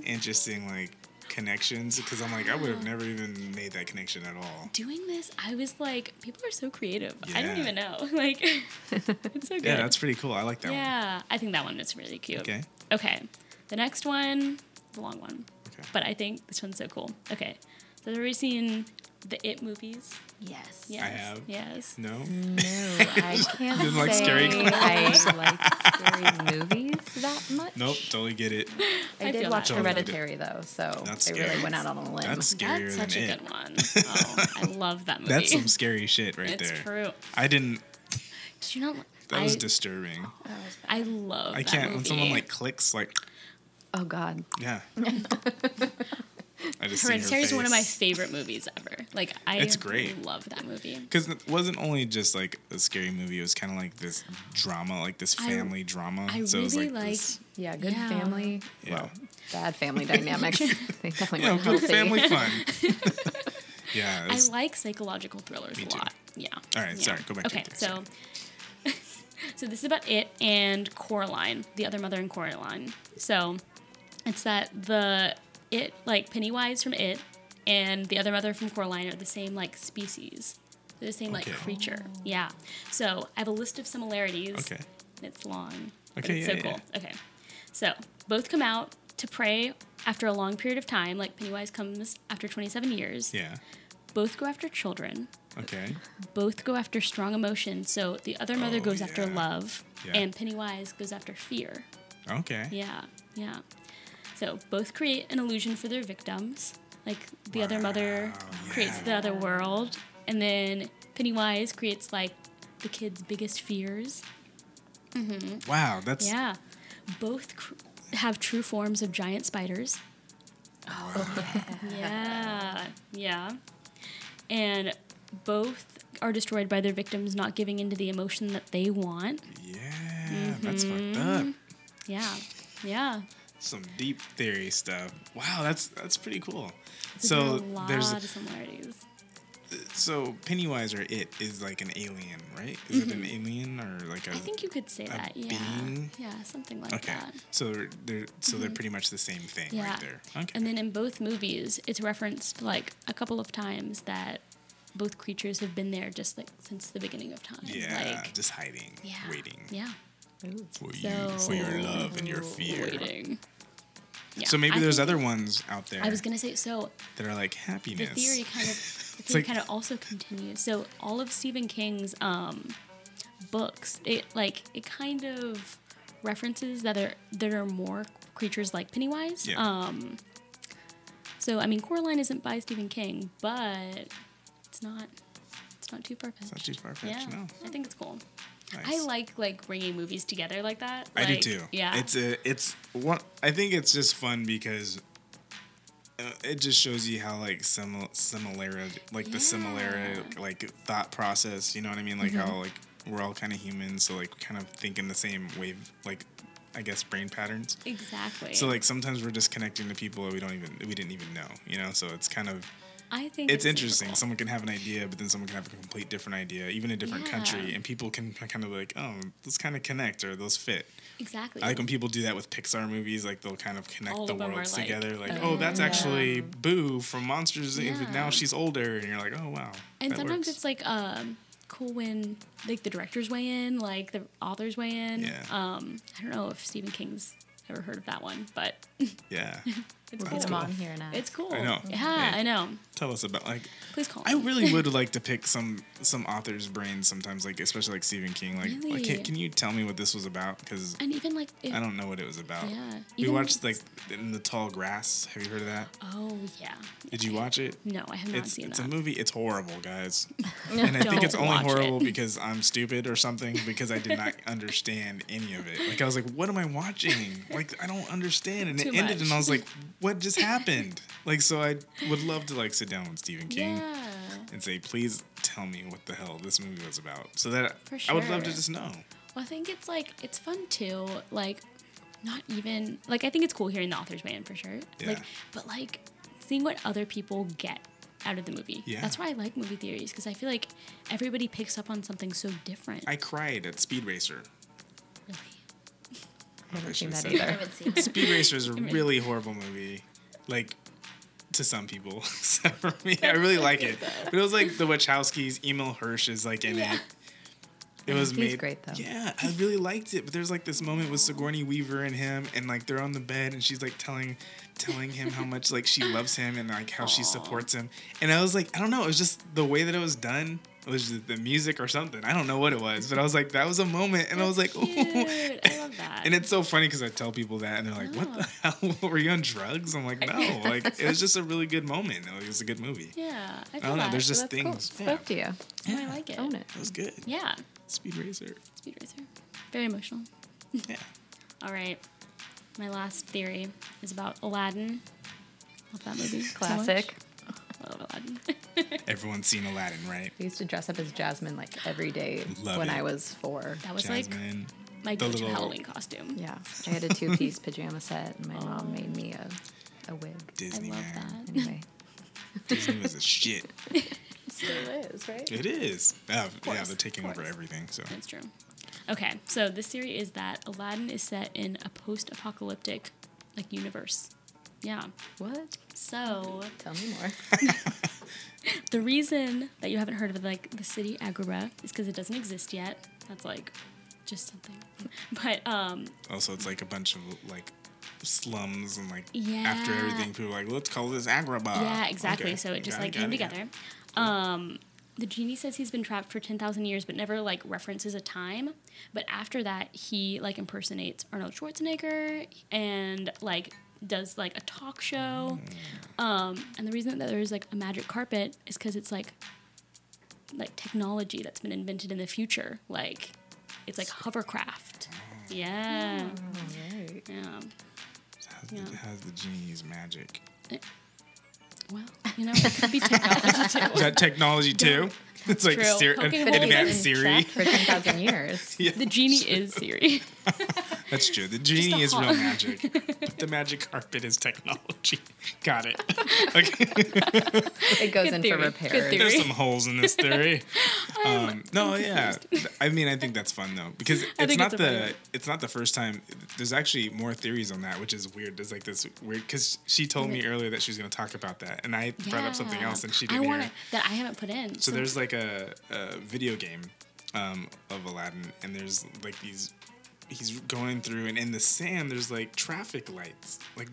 interesting like connections, because I'm like, I would have never even made that connection at all. Doing this, I was like, people are so creative. Yeah. I don't even know. Like, it's so good. Yeah, that's pretty cool. I like that yeah, one. Yeah, I think that one is really cute. Okay. Okay. The next one, the long one, okay. but I think this one's so cool. Okay, so have you seen the It movies? Yes. Yes. I have. Yes. No. No, I can't didn't say like scary I like scary movies that much. Nope, totally get it. I, I did watch totally Hereditary though, so I really went out on a limb. That's scarier That's such than a it. good one. Oh, I love that movie. That's some scary shit right it's there. It's true. I didn't. Did you not? That I, was disturbing. That was I love. I that can't movie. When someone like clicks like. Oh, God. Yeah. I just Hereditary is one of my favorite movies ever. Like, I it's great. love that movie. Because it wasn't only just, like, a scary movie. It was kind of like this drama, like this family I, drama. I so really it was like, like this, yeah, good yeah. family. Yeah. Well, bad family dynamics. They definitely yeah, good family fun. yeah. Was, I like psychological thrillers a lot. Yeah. All right. Yeah. Sorry. Go back okay, to it. Okay. So, so this is about It and Coraline, the other mother in Coraline. So... it's that the it, like Pennywise from It, and the other mother from Coraline are the same, like, species. They're the same, okay. like, creature. Oh. Yeah. So I have a list of similarities. Okay. It's long. Okay, it's yeah, so cool. Yeah. Okay. So both come out to prey after a long period of time. Like, Pennywise comes after twenty-seven years. Yeah. Both go after children. Okay. Both go after strong emotion. So the other mother oh, goes yeah. after love, yeah. and Pennywise goes after fear. Okay. Yeah. Yeah. So both create an illusion for their victims. Like the wow, other mother yeah. creates the other world. And then Pennywise creates like the kids' biggest fears. Mm-hmm. Wow, that's... Yeah. Both cr- have true forms of giant spiders. Oh, yeah. Yeah. Yeah. And both are destroyed by their victims not giving into the emotion that they want. Yeah, mm-hmm. That's fucked up. Yeah. Yeah. Some deep theory stuff. Wow, that's that's pretty cool. There's so a lot there's of similarities. So Pennywise or It is like an alien, right? Is mm-hmm. it an alien or like a? I think you could say that. Yeah, being? Yeah, something like okay. that. So they're, they're so mm-hmm. they're pretty much the same thing, yeah. right there. Okay. And then in both movies, it's referenced like a couple of times that both creatures have been there just like since the beginning of time. Yeah, like, just hiding, yeah. waiting. Yeah. Ooh. For so, you, for your love and your fear. Waiting. Yeah. So maybe I there's other ones out there. I was gonna say so. That are like happiness. The theory kind of. The thing like, kind of also continues. So all of Stephen King's um, books, it like it kind of references that there there are more creatures like Pennywise. Yeah. Um, so I mean, Coraline isn't by Stephen King, but it's not it's not too far-fetched. It's not too far-fetched. Yeah, no. I think it's cool. Nice. I like like bringing movies together like that. I like, do too. Yeah, it's a it's one. I think it's just fun because. Uh, it just shows you how like similar, similar like yeah. the similar like thought process. You know what I mean? Like mm-hmm. how like we're all kind of humans, so like we kind of think in the same wave, like I guess brain patterns. Exactly. So like sometimes we're just connecting to people that we don't even we didn't even know. You know, so it's kind of. I think it's, it's interesting. Cool. Someone can have an idea, but then someone can have a complete different idea, even a different yeah. country, and people can kind of like, oh, those kind of connect or those fit. Exactly. I like when people do that with Pixar movies, like they'll kind of connect all the of worlds like, together. Like, oh, oh that's yeah. actually Boo from Monsters. Yeah. If now she's older, and you're like, oh wow. And sometimes works. It's like um, cool when like the directors weigh in, like the authors weigh in. Yeah. Um, I don't know if Stephen King's ever heard of that one, but yeah. It's cool. It's cool. On here now. It's cool. I know. Yeah, hey, I know. Tell us about like. Please call. I me. Really would like to pick some some author's brains sometimes, like especially like Stephen King. Like, really? like can, can you tell me what this was about? Because and even like if, I don't know what it was about. Yeah. We even watched like In the Tall Grass. Have you heard of that? Oh yeah. Did you watch it? No, I have not it's, seen it. It's that. A movie. It's horrible, guys. And I think it's only horrible it. because I'm stupid or something because I did not understand any of it. Like I was like, what am I watching? Like I don't understand. And Too it much. ended, and I was like. What just happened? Like, so I would love to, like, sit down with Stephen King yeah. and say, please tell me what the hell this movie was about. So that For sure. I would love to just know. Well, I think it's, like, it's fun, too. Like, not even... Like, I think it's cool hearing the author's way in, for sure. Yeah. Like, but, like, seeing what other people get out of the movie. Yeah. That's why I like movie theories, because I feel like everybody picks up on something so different. I cried at Speed Racer. Really? I haven't seen that either. I haven't seen it. Speed Racer is a really horrible movie, like to some people, except for me. I really like it, but it was like the Wachowskis. Emil Hirsch is like in yeah. it. It was He's made. Great though. Yeah, I really liked it. But there's like this moment with Sigourney Weaver and him, and like they're on the bed, and she's like telling, telling him how much like she loves him and like how Aww. she supports him. And I was like, I don't know. It was just the way that it was done. It was just the music or something. I don't know what it was, but I was like, that was a moment. And That's I was like, oh. I love that. And it's so funny because I tell people that, and they're like, no. what the hell? Were you on drugs? I'm like, no. Like, it was just a really good moment. It was a good movie. Yeah. I, I don't that. know. There's just That's things. Cool. Yeah. Spoke to you. Yeah. Oh, I like it. Own it. It was good. Yeah. Speed Racer. Speed Racer. Very emotional. Yeah. All right. My last theory is about Aladdin. Love that movie. Classic. I love Aladdin. Everyone's seen Aladdin, right? I used to dress up as Jasmine like every day Love when it. I was four. That was Jasmine, like my go-to little... Halloween costume. Yeah, I had a two-piece pajama set, and my oh. mom made me a, a wig. Disney, I love man. That. Anyway, Disney was a shit. It still is, right? It is. Uh, yeah, they're taking over everything. So that's true. Okay, so this theory is that Aladdin is set in a post-apocalyptic like universe. Yeah. What? So tell me more. The reason that you haven't heard of like the city Agrabah is because it doesn't exist yet. That's like just something. But um also it's like a bunch of like slums and like yeah. after everything people are like, let's call this Agrabah. Yeah, exactly. Okay. So it just got like it, came it, together. Yeah. Um the genie says he's been trapped for ten thousand years but never like references a time. But after that he like impersonates Arnold Schwarzenegger and like does like a talk show um and the reason that there's like a magic carpet is because it's like like technology that's been invented in the future like It's like hovercraft. Yeah. Oh, right. Yeah. It has, yeah. The, it has the genie's magic. It, well, you know, it could be technology too. Is that technology too? Yeah. It's like Siri. It'd be at Siri. For ten thousand years. Yeah. The genie is Siri. That's true. The genie is real magic. But the magic carpet is technology. Got it. Okay. It goes Good in theory. for repair. There's some holes in this theory. um, no, yeah. I mean, I think that's fun though, because it's not it's the it's not the first time. There's actually more theories on that, which is weird. There's like this weird because she told me earlier that she was going to talk about that, and I yeah. brought up something else, and she didn't I hear it, that I haven't put in. So, so there's like a, a video game um, of Aladdin, and there's like these. He's going through, and in the sand, there's like traffic lights, like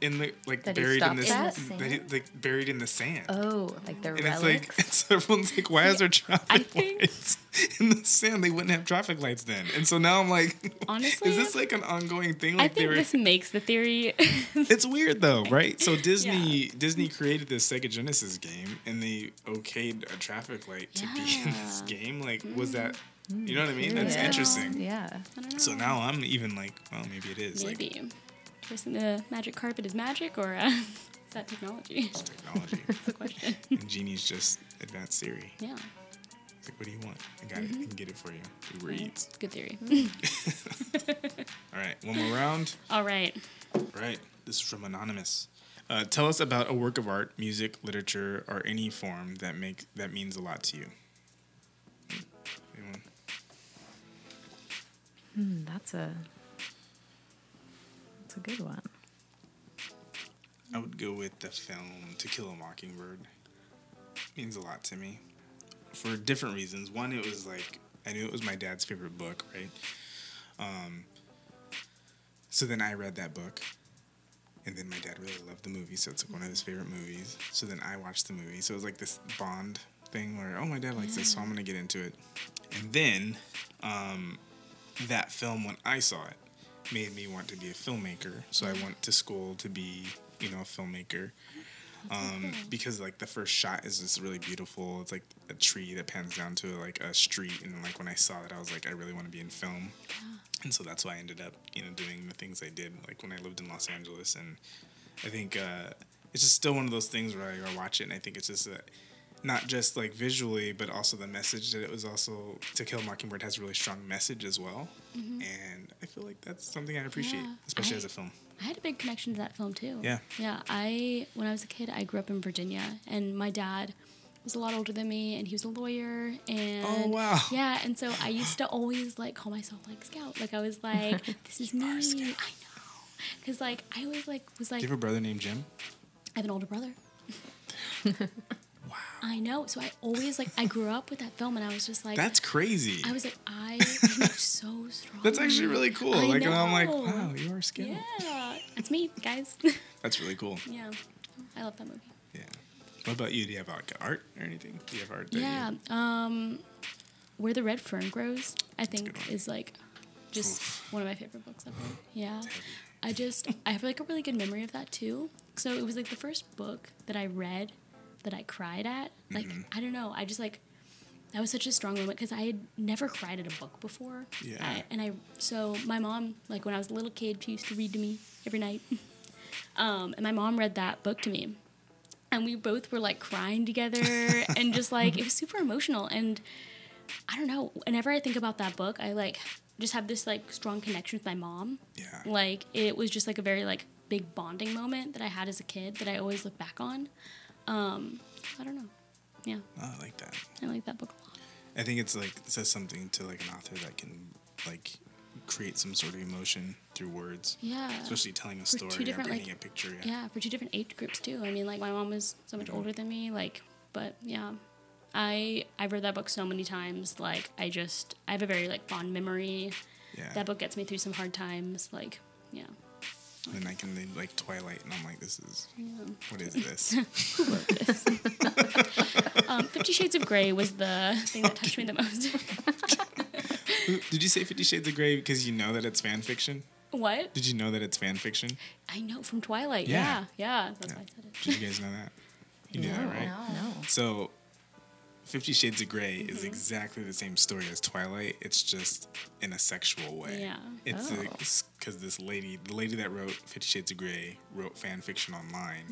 in the like that buried in this, in the they, like buried in the sand. Oh, like they're and relics. It's like it's, everyone's like, why is there traffic I think... lights in the sand? They wouldn't have traffic lights then. And so now I'm like, honestly, is this like an ongoing thing? Like I think were... this makes the theory. It's weird though, right? So Disney yeah. Disney created this Sega Genesis game, and they okayed a traffic light to yeah. be in this game. Like, mm. was that? You know what I mean? That's yeah. interesting. Yeah. I don't know. So now I'm even like, well, maybe it is. Maybe. Like, do you think the magic carpet is magic, or uh, is that technology? It's technology. That's the question. And Genie's just advanced Siri. Yeah. It's like, what do you want? I got mm-hmm. it. I can get it for you. Uber right. Eats. Good theory. All right. One more round. All right. All right. This is from Anonymous. Uh, tell us about a work of art, music, literature, or any form that make that means a lot to you. Anyone? Mm, that's a that's a good one. I would go with the film To Kill a Mockingbird. It means a lot to me for different reasons. One, it was like I knew it was my dad's favorite book, right? Um, so then I read that book, and then my dad really loved the movie, so it's like one of his favorite movies. So then I watched the movie, so it was like this bond thing where, oh, my dad likes yeah. this, so I'm gonna get into it. And then, um. that film, when I saw it, made me want to be a filmmaker. So I went to school to be, you know, a filmmaker. Um, because, like, the first shot is just really beautiful. It's, like, a tree that pans down to, like, a street. And, like, when I saw that, I was like, I really want to be in film. Yeah. And so that's why I ended up, you know, doing the things I did, like, when I lived in Los Angeles. And I think uh, it's just still one of those things where I watch it, and I think it's just a... not just like visually, but also the message that it was also To Kill a Mockingbird has a really strong message as well. Mm-hmm. And I feel like that's something I appreciate, yeah. especially I, as a film. I had a big connection to that film too. Yeah. Yeah. I, when I was a kid, I grew up in Virginia, and my dad was a lot older than me, and he was a lawyer, and oh, wow. yeah. And so I used to always like call myself like Scout. Like I was like, this is me. I know. Cause like, I always like, was like, do you have a brother named Jim? I have an older brother. Wow. I know. So I always, like, I grew up with that film, and I was just like... That's crazy. I was like, I am so strong. That's actually really cool. I like, know. And I'm like, wow, you are skilled. Yeah. It's me, guys. That's really cool. Yeah. I love that movie. Yeah. What about you? Do you have, like, art or anything? Do you have art? Yeah. You... Um, Where the Red Fern Grows, I That's think, is, like, just Oof. one of my favorite books ever. Yeah. I just... I have, like, a really good memory of that, too. So it was, like, the first book that I read... that I cried at, like, mm-hmm. I don't know, I just, like, that was such a strong moment, because I had never cried at a book before, yeah. I, and I, so, my mom, like, when I was a little kid, she used to read to me every night, um, and my mom read that book to me, and we both were, like, crying together, and just, like, it was super emotional, and I don't know, whenever I think about that book, I, like, just have this, like, strong connection with my mom, yeah. like, it was just, like, a very, like, big bonding moment that I had as a kid that I always look back on. Um, I don't know. Yeah. Oh, I like that. I like that book a lot. I think it's like, it says something to like an author that can like create some sort of emotion through words. Yeah. Especially telling a story or painting a picture. Yeah. yeah, for two different age groups too. I mean, like my mom was so much older than me, like, but yeah. I, I've read that book so many times. Like I just, I have a very like fond memory. Yeah. That book gets me through some hard times. Like, yeah. And then I can read, like, Twilight, and I'm like, this is... Yeah. What is this? Who wrote this? um, Fifty Shades of Grey was the thing that touched me the most. Did you say Fifty Shades of Grey because you know that it's fan fiction? What? Did you know that it's fan fiction? I know, from Twilight, yeah. Yeah, yeah that's yeah. why I said it. Did you guys know that? You knew no, that, right? No, no. So... Fifty Shades of Grey mm-hmm. is exactly the same story as Twilight. It's just in a sexual way. Yeah. It's because oh. this lady, the lady that wrote Fifty Shades of Grey, wrote fan fiction online.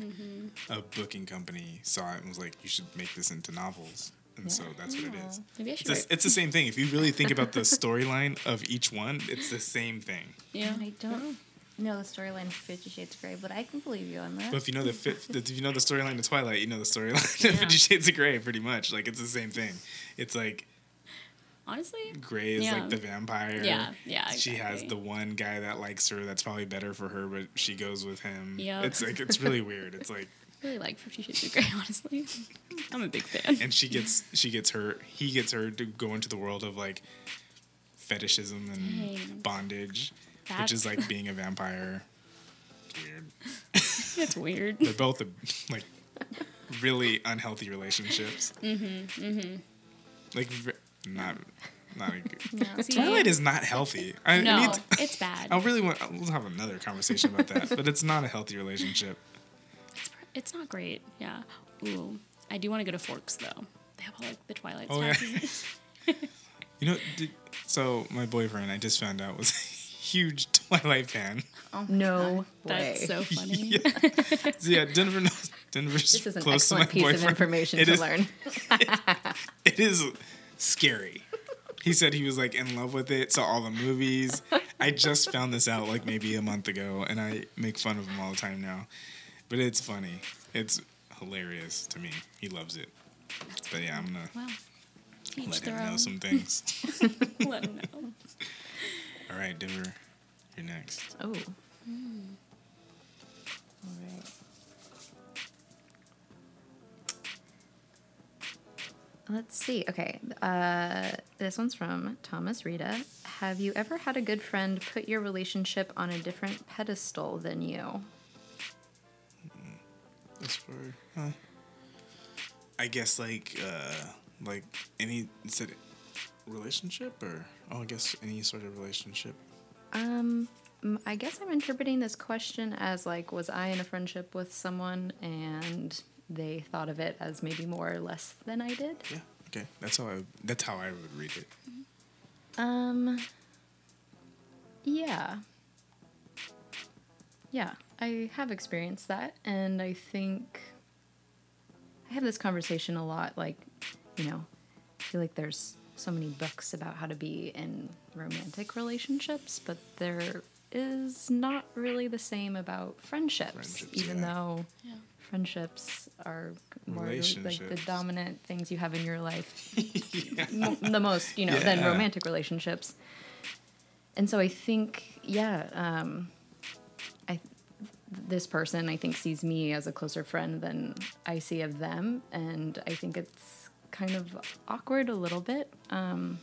Mm-hmm. A booking company saw it and was like, you should make this into novels. And yeah. so that's yeah. what it is. Maybe I should it's, a, it's the same thing. If you really think about the storyline of each one, it's the same thing. Yeah. I don't know the storyline of Fifty Shades of Grey, but I can believe you on that. But if you know the if you know the storyline of Twilight, you know the storyline yeah. of Fifty Shades of Grey pretty much. Like, it's the same thing. It's like, honestly, Grey is yeah. like the vampire. Yeah, yeah. Exactly. She has the one guy that likes her. That's probably better for her, but she goes with him. Yeah. It's like it's really weird. It's like. I really like Fifty Shades of Grey, honestly. I'm a big fan. And she gets she gets her he gets her to go into the world of like fetishism and Dang. bondage, That's which is like being a vampire. Weird. That's weird. They're both a, like really unhealthy relationships. Mm-hmm. Mm-hmm. Like not not a good. No, see, Twilight is not healthy. I, no, I need to, it's bad. I really want. We'll have another conversation about that. But it's not a healthy relationship. It's not great, yeah. Ooh, I do want to go to Forks though. They have all like the Twilight oh, stuff. Yeah. You know, did, so my boyfriend, I just found out, was a huge Twilight fan. Oh no God. Way! That's so funny. Yeah, so, yeah Denver knows. Denver's this is an close excellent to my piece boyfriend. Of information it to is, learn. it, it is scary. He said he was like in love with it. Saw all the movies. I just found this out like maybe a month ago, and I make fun of him all the time now. But it's funny. It's hilarious to me. He loves it. That's but yeah, I'm going wow. to let him own. know some things. Let him know. All right, Denver, you're next. Oh. Mm. All right. Let's see. Okay. Uh, this one's from Thomas Rita. Have you ever had a good friend put your relationship on a different pedestal than you? As far, huh? I guess like uh, like any said relationship or oh I guess any sort of relationship. Um, I guess I'm interpreting this question as like, was I in a friendship with someone and they thought of it as maybe more or less than I did? Yeah. Okay. That's how I that's how I would read it. Um. Yeah. Yeah. I have experienced that, and I think I have this conversation a lot, like, you know, I feel like there's so many books about how to be in romantic relationships, but there is not really the same about friendships, friendships even yeah. though yeah. friendships are more like the dominant things you have in your life, yeah. m- the most, you know, yeah. than romantic relationships. And so I think, yeah, um, I think, this person, I think, sees me as a closer friend than I see of them, and I think it's kind of awkward a little bit, um,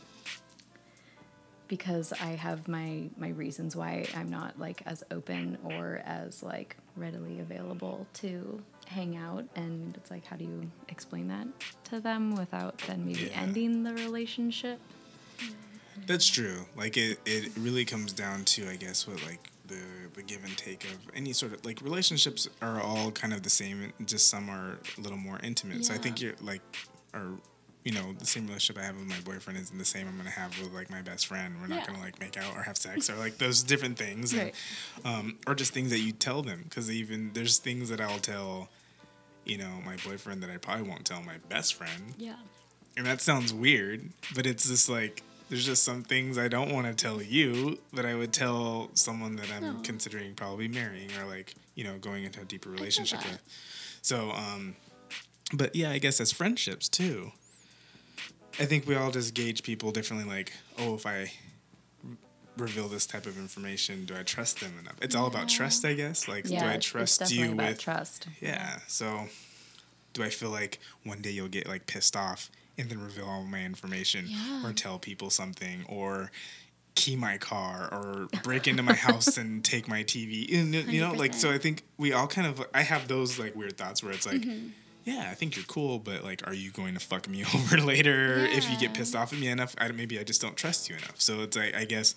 because I have my, my reasons why I'm not, like, as open or as, like, readily available to hang out, and it's like, how do you explain that to them without then maybe yeah. ending the relationship? That's true. Like, it, it really comes down to, I guess, what, like, The, the give and take of any sort of like relationships are all kind of the same, just some are a little more intimate. Yeah. So I think you're like, or you know, the same relationship I have with my boyfriend isn't the same I'm gonna have with like my best friend. We're not yeah. gonna like make out or have sex or like those different things, right. and, um, or just things that you tell them. Because even there's things that I'll tell, you know, my boyfriend that I probably won't tell my best friend. Yeah, and that sounds weird, but it's just like. There's just some things I don't want to tell you that I would tell someone that I'm no. considering probably marrying or like, you know, going into a deeper relationship with. So, um, but yeah, I guess as friendships too, I think we all just gauge people differently. Like, oh, if I r- reveal this type of information, do I trust them enough? It's yeah. all about trust, I guess. Like, yeah, do I trust it's definitely you about with trust? Yeah. So do I feel like one day you'll get like pissed off and then reveal all my information yeah. or tell people something or key my car or break into my house and take my T V. And, you know, one hundred percent. Like, so I think we all kind of, I have those like weird thoughts where it's like, mm-hmm. yeah, I think you're cool, but like, are you going to fuck me over later yeah. if you get pissed off at me enough? I, maybe I just don't trust you enough. So it's like, I guess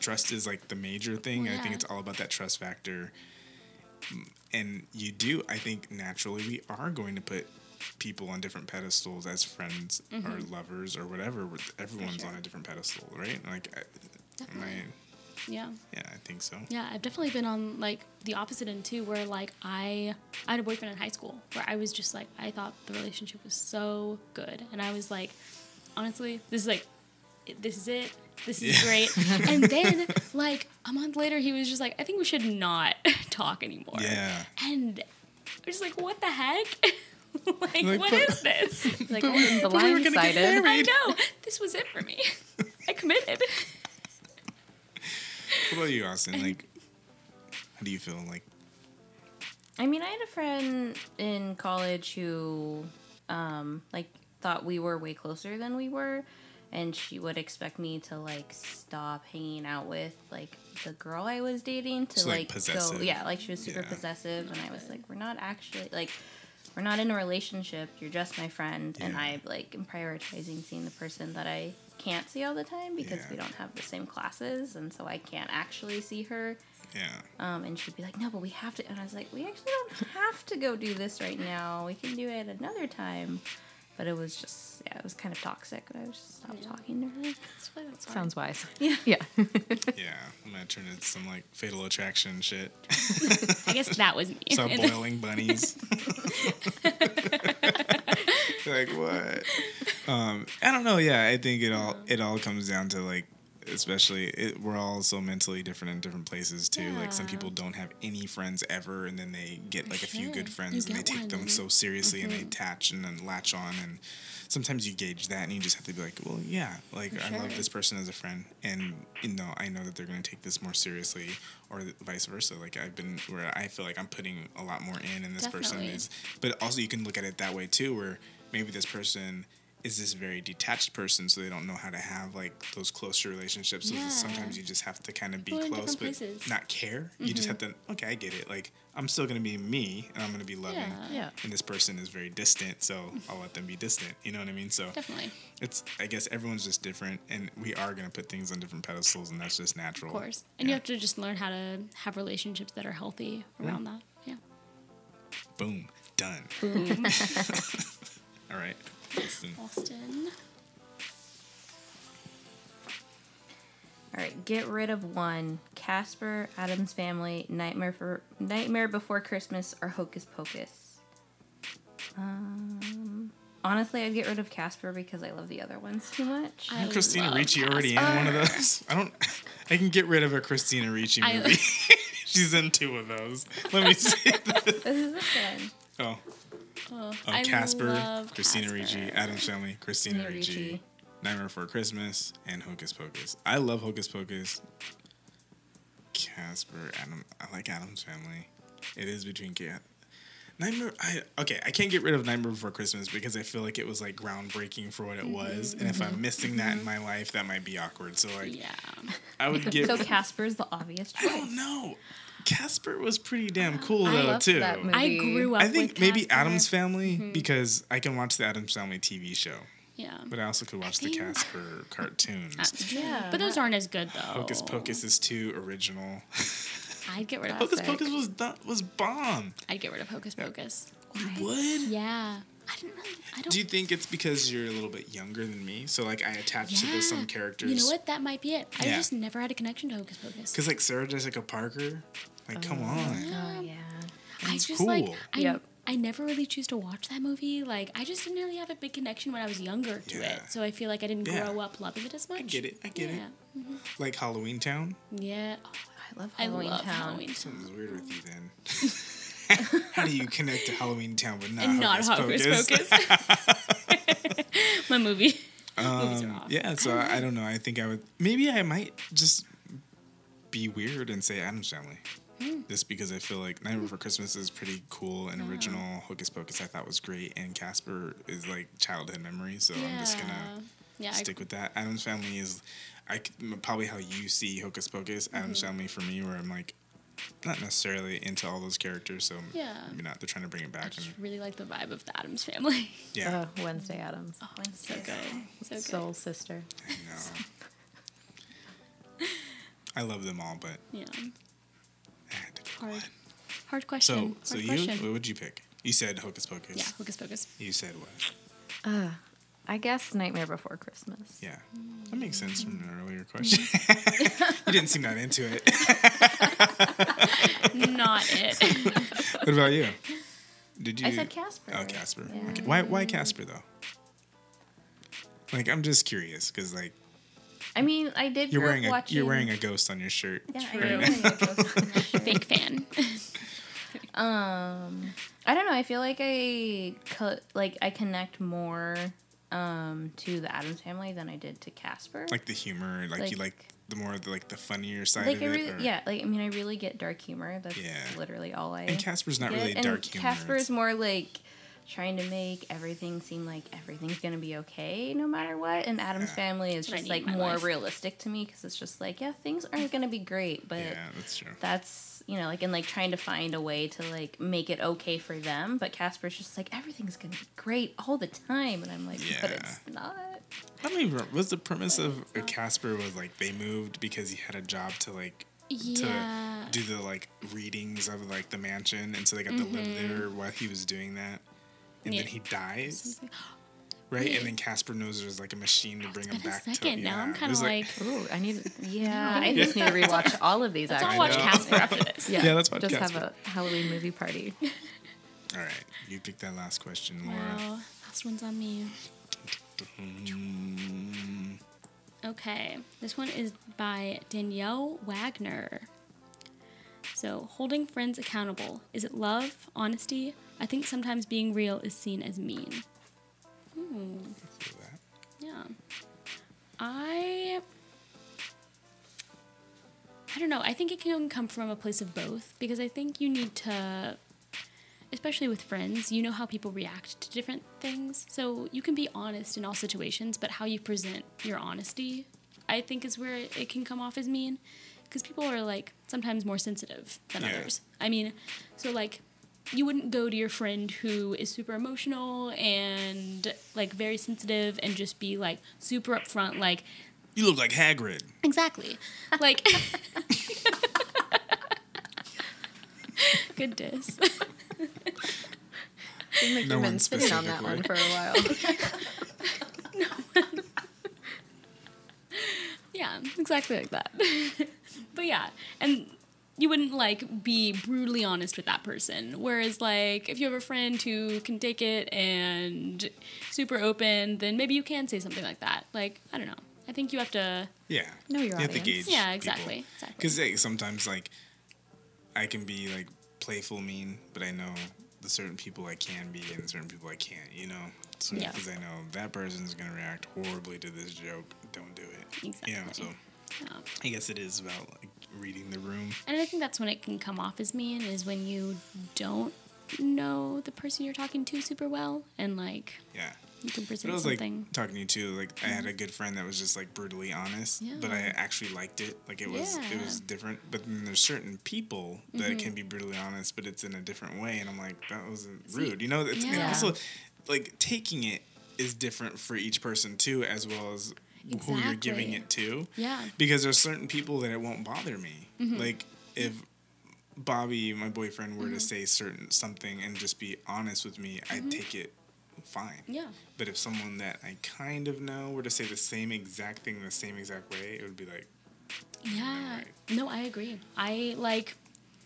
trust is like the major thing. Well, yeah. I think it's all about that trust factor. And you do, I think naturally we are going to put people on different pedestals as friends mm-hmm. or lovers or whatever. Everyone's sure. on a different pedestal, right? Like, I, my, yeah, yeah, I think so. Yeah, I've definitely been on like the opposite end too, where like I, I had a boyfriend in high school where I was just like, I thought the relationship was so good, and I was like, honestly, this is like, this is it. This is yeah. great. And then, like, a month later, he was just like, I think we should not talk anymore. Yeah. And I was just like, what the heck? like, like, what but, is this? Like, I'm blindsided. We I know. This was it for me. I committed. What about you, Austin? And, like, how do you feel? Like, I mean, I had a friend in college who, um, like, thought we were way closer than we were. And she would expect me to, like, stop hanging out with, like, the girl I was dating to, so, like, possessive. go. Yeah, like, she was super yeah. possessive. And I was like, we're not actually, like, we're not in a relationship. You're just my friend. Yeah. And I, like, am prioritizing seeing the person that I can't see all the time because yeah. we don't have the same classes. And so I can't actually see her. Yeah. Um, and she'd be like, no, but we have to. And I was like, we actually don't have to go do this right now. We can do it another time. But it was just, yeah, it was kind of toxic. And I was just stopped yeah. talking to her. That's Sounds wise. Yeah. Yeah. yeah. I'm going to turn into some, like, fatal attraction shit. I guess that was me. Stop boiling bunnies. like, what? Um, I don't know. Yeah, I think it all it all comes down to, like, especially, it, we're all so mentally different in different places, too. Yeah. Like, some people don't have any friends ever, and then they get, like, a few good friends, and they take them so seriously, and they attach and then latch on. And sometimes you gauge that, and you just have to be like, well, yeah, like, I love this person as a friend, and, you know, I know that they're going to take this more seriously, or vice versa. Like, I've been where I feel like I'm putting a lot more in, and this person is. But also, you can look at it that way, too, where maybe this person is this very detached person, so they don't know how to have, like, those closer relationships. So yeah. sometimes you just have to kind of be People close, but places. not care. Mm-hmm. You just have to, okay, I get it. Like, I'm still going to be me, and I'm going to be loving. Yeah. Yeah. And this person is very distant, so I'll let them be distant. You know what I mean? So definitely. It's, I guess everyone's just different, and we are going to put things on different pedestals, and that's just natural. Of course. And yeah. you have to just learn how to have relationships that are healthy around yeah. that. Yeah. Boom. Done. Boom. All right. Austin. Austin. All right, get rid of one. Casper, Adam's Family, Nightmare for Nightmare Before Christmas, or Hocus Pocus. Um, honestly, I'd get rid of Casper because I love the other ones too much. I Christina Ricci Casper. already in one of those. I don't. I can get rid of a Christina Ricci movie. I, She's in two of those. Let me see. This, this is this one. Oh. Oh, oh Casper, Christina Ricci, Adam's Family, Christina Ricci, Nightmare Before Christmas, and Hocus Pocus. I love Hocus Pocus. Casper, Adam. I like Adam's Family. It is between Cat. Nightmare. I, okay, I can't get rid of Nightmare Before Christmas because I feel like it was like groundbreaking for what it was, mm-hmm. and if I'm missing that mm-hmm. in my life, that might be awkward. So like, yeah, I would get. So Casper's the obvious choice. I don't know. Casper was pretty damn cool, though, I loved too. That movie. I grew up with I think with maybe Casper. Adam's Family, mm-hmm. because I can watch the Adam's Family T V show. Yeah. But I also could watch the Casper cartoons. Uh, yeah. But those aren't as good, though. Hocus Pocus is too original. I'd get rid of Hocus Pocus. Hocus Pocus was bomb. I'd get rid of Hocus Pocus. You would? Yeah. I don't really, I don't. Do you think it's because you're a little bit younger than me? So, like, I attach yeah. to the, some characters. You know what? That might be it. I yeah. just never had a connection to Hocus Pocus. Because, like, Sarah Jessica Parker... Like, oh, come on. Yeah. Oh, yeah. That's I just, cool. like, I, yep. I never really choose to watch that movie. Like, I just didn't really have a big connection when I was younger to yeah. it. So I feel like I didn't yeah. grow up loving it as much. I get it. I get yeah. it. Mm-hmm. Like Halloween Town? Yeah. Oh, I love Halloween I love Town. Halloween Something's Town. weird with you then. How do you connect to Halloween Town but not and Hocus not Hocus Pocus? Pocus. My movie. Um, Movies are off. Yeah, so I, I, I don't know. I think I would... Maybe I might just be weird and say Adam's Family. Mm. Just because I feel like Nightmare Before Christmas is pretty cool and yeah. original. Hocus Pocus I thought was great, and Casper is like childhood memory, so yeah. I'm just gonna yeah, stick I... with that. Adam's Family is, I probably how you see Hocus Pocus. Mm-hmm. Adam's Family for me, where I'm like, not necessarily into all those characters, so yeah. maybe not. They're trying to bring it back. I just and... really like the vibe of the Adams Family. Yeah, oh, Wednesday Adams. Oh, Wednesday. So good. So good. Soul sister. I know. I love them all, but yeah. Hard, hard question. So, hard so question. you, what would you pick? You said Hocus Pocus. Yeah, Hocus Pocus. You said what? Uh, I guess Nightmare Before Christmas. Yeah. That makes sense from an earlier question. You didn't seem that into it. Not it. What about you? Did you? I said Casper. Oh, Casper. Yeah. Okay. Why, why Casper, though? Like, I'm just curious, because, like... I mean, I did you're wearing watching... A, you're wearing a ghost on your shirt. Yeah, right I am wearing a ghost on my shirt. Big fan. um... I don't know. I feel like I co- like I connect more um, to the Adam's Family than I did to Casper. Like the humor, like, like you like the more the, like the funnier side like of I really, it. Or? Yeah, like I mean, I really get dark humor. That's yeah. literally all I. And Casper's not get. really and dark humor. Casper's it's... more like trying to make everything seem like everything's gonna be okay no matter what. And Adam's yeah. Family is just like more life. realistic to me because it's just like yeah, things aren't gonna be great, but yeah, that's true. That's You know, like, and, like, trying to find a way to, like, make it okay for them. But Casper's just like, everything's going to be great all the time. And I'm like, yeah. but it's not. I don't even remember. Was the premise but of Casper was, like, they moved because he had a job to, like, yeah. to do the, like, readings of, like, the mansion. And so they got mm-hmm. to live there while he was doing that. And yeah. then he dies. Right? Wait. And then Casper knows there's, like, a machine to bring him back second. to... Yeah. Now I'm kind of like... like ooh, I need... Yeah, I just need to rewatch all of these, let's actually. Let's all watch Casper after this. Yeah, yeah let's watch just Casper. Just have a Halloween movie party. All right. You picked that last question, Laura. Wow. Last one's on me. Okay. This one is by Danielle Wagner. So, holding friends accountable. Is it love? Honesty? I think sometimes being real is seen as mean. Hmm. I feel that. Yeah. I I don't know. I think it can come from a place of both because I think you need to, especially with friends, you know how people react to different things. So you can be honest in all situations, but how you present your honesty, I think, is where it can come off as mean because people are, like, sometimes more sensitive than yeah. others. I mean, so, like, you wouldn't go to your friend who is super emotional and, like, very sensitive and just be, like, super upfront, like... You look like Hagrid. Exactly. Like... Good diss. Like no one specifically. You've been sitting on that one for a while. No one. Yeah, exactly like that. But, yeah, and... You wouldn't, like, be brutally honest with that person. Whereas, like, if you have a friend who can take it and super open, then maybe you can say something like that. Like, I don't know. I think you have to yeah. know your you audience. You have to gauge Yeah, exactly. Because exactly. hey, sometimes, like, I can be, like, playful mean, but I know the certain people I can be and certain people I can't, you know? So, because yeah. I know that person's going to react horribly to this joke. Don't do it. Exactly. You know, so... Yeah. I guess it is about, like, reading the room. And I think that's when it can come off as mean, is when you don't know the person you're talking to super well, and, like, yeah. you can present was, something. Like, talking to you, too, like, mm-hmm. I had a good friend that was just, like, brutally honest, yeah. but I actually liked it. Like, it was yeah. it was different. But then there's certain people that mm-hmm. can be brutally honest, but it's in a different way, and I'm like, that was rude. You know, it's, yeah. and also, like, taking it is different for each person, too, as well as... Exactly. Who you're giving it to. Yeah. Because there's certain people that it won't bother me. Mm-hmm. Like, if Bobby, my boyfriend, were mm-hmm. to say certain something and just be honest with me, mm-hmm. I'd take it fine. Yeah. But if someone that I kind of know were to say the same exact thing in the same exact way, it would be like... Yeah. Right. No, I agree. I, like...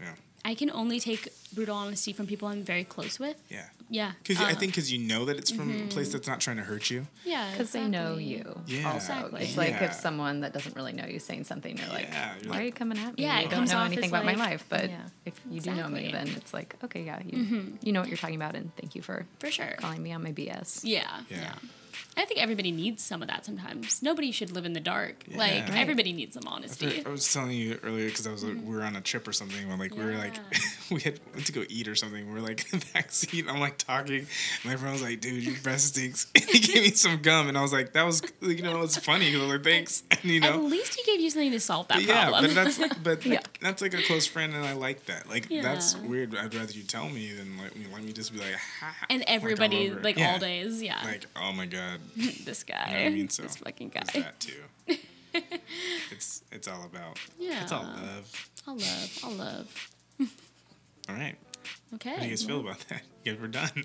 Yeah. I can only take brutal honesty from people I'm very close with. Yeah. Yeah. Because uh, I think because you know that it's from mm-hmm. a place that's not trying to hurt you. Yeah. Because exactly. they know you. Yeah. Also. Exactly. It's like yeah. if someone that doesn't really know you saying something, you're like, yeah, you're why like, are you coming at me? Yeah. I don't know anything about, like, my life, but yeah. if you exactly. do know me, then it's like, okay, yeah, you mm-hmm. you know what you're talking about, and thank you for for sure calling me on my B S. Yeah. Yeah. yeah. I think everybody needs some of that sometimes. Nobody should live in the dark. Yeah. Like, right. everybody needs some honesty. I was telling you earlier, because I was like, mm-hmm. we were on a trip or something. When, like, yeah. we were like, we had went to go eat or something. We were like in the back seat. I'm like talking. My friend was like, dude, your breath stinks. And he gave me some gum. And I was like, that was, you know, it's funny. Because I was like, thanks. And, you know, at least he gave you something to solve that but yeah, problem. But that's, but yeah. like, that's like a close friend, and I like that. Like, yeah. that's weird. I'd rather you tell me than let me, let me just be like, ha. And everybody, like, like yeah. all days. Yeah. Like, oh my God. This guy. You know what I mean? So this fucking guy. There's that too. it's it's all about. Yeah. It's all love. All love. All love. All right. Okay. How do you guys feel about that? You guys were done.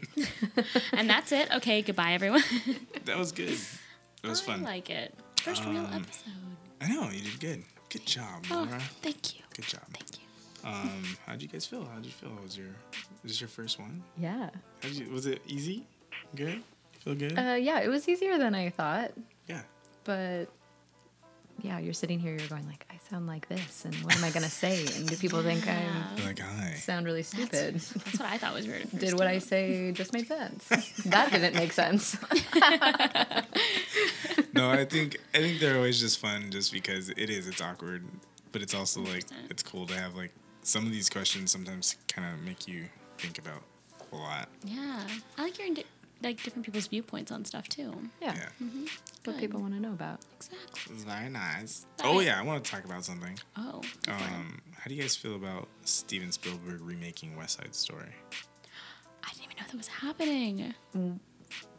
And that's it. Okay, goodbye, everyone. That was good. It was I fun. I like it. First um, real episode. I know, you did good. Good job, Laura. Oh, thank you. Good job. Thank you. Um, how'd you guys feel? How'd you feel? Was your was this your first one? Yeah. How'd you, was it easy? Good? Feel good? Uh, yeah, it was easier than I thought. Yeah. But yeah, you're sitting here, you're going like, I sound like this, and what am I gonna say? And do people think yeah. I like, sound really stupid? That's, that's what I thought was weird. Did what I say just make sense? That didn't make sense. No, I think I think they're always just fun, just because it is it's awkward, but it's also one hundred percent like it's cool to have like some of these questions sometimes kind of make you think about a lot. Yeah, I like hearing di- like different people's viewpoints on stuff too. Yeah, yeah. Mm-hmm. What people want to know about. Exactly. Very nice. That oh is- yeah, I want to talk about something. Oh. Um, how do you guys feel about Steven Spielberg remaking West Side Story? I didn't even know that was happening. Mm.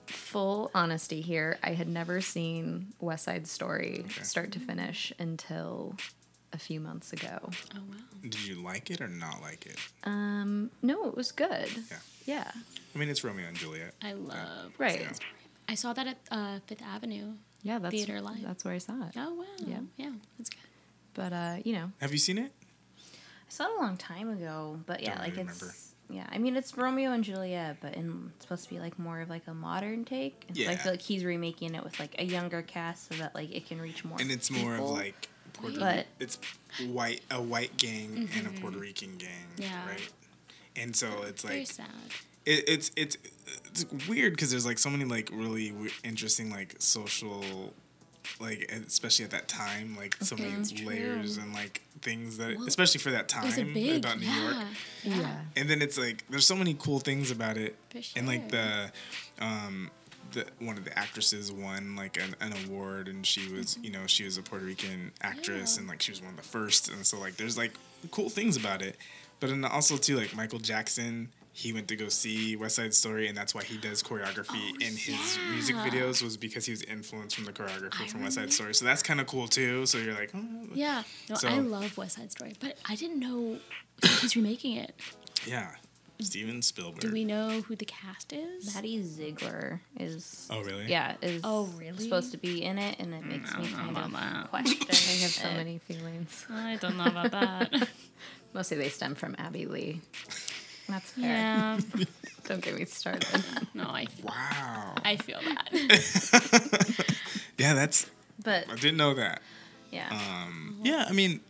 Full honesty here, I had never seen West Side Story okay. start to finish until a few months ago. Oh, wow. Did you like it or not like it? Um, no, it was good. Yeah. Yeah. I mean, it's Romeo and Juliet. I love West Side Story. Right. I saw that at uh, Fifth Avenue yeah, that's, Theater Live. That's where I saw it. Oh, wow. Yeah. Yeah, that's good. But, uh, you know. Have you seen it? I saw it a long time ago, but yeah, Don't like really it's... remember. Yeah, I mean, it's Romeo and Juliet, but in, it's supposed to be, like, more of, like, a modern take. And yeah. So I feel like he's remaking it with, like, a younger cast so that, like, it can reach more people. And it's people. more of, like, Puerto Rican. It's white, a white gang mm-hmm. and a Puerto Rican gang, yeah. right? And so it's, like... very sad. It, it's, it's, it's weird because there's, like, so many, like, really w- interesting, like, social... like especially at that time, like okay, so many layers and like things that, well, especially for that time big, about New yeah, York, yeah. And then it's like there's so many cool things about it, for sure. And like the, um, the one of the actresses won like an, an award, and she was mm-hmm. you know she was a Puerto Rican actress, yeah. and like she was one of the first, and so like there's like cool things about it, but then also too like Michael Jackson. He went to go see West Side Story, and that's why he does choreography oh, in his yeah. music videos was because he was influenced from the choreography I from West Side Story. So that's kind of cool, too. So you're like, oh. Yeah. No, so, I love West Side Story, but I didn't know he's remaking it. Yeah. Steven Spielberg. Do we know who the cast is? Maddie Ziegler is... Oh, really? Yeah. Is oh, really? Supposed to be in it, and it makes mm, me kind of that. question. I have so many feelings. I don't know about that. Mostly they stem from Abby Lee. That's fair. Yeah. Don't get me started. No, I feel Wow. That. I feel that. Yeah, that's... But... I didn't know that. Yeah. Um, yeah, I mean,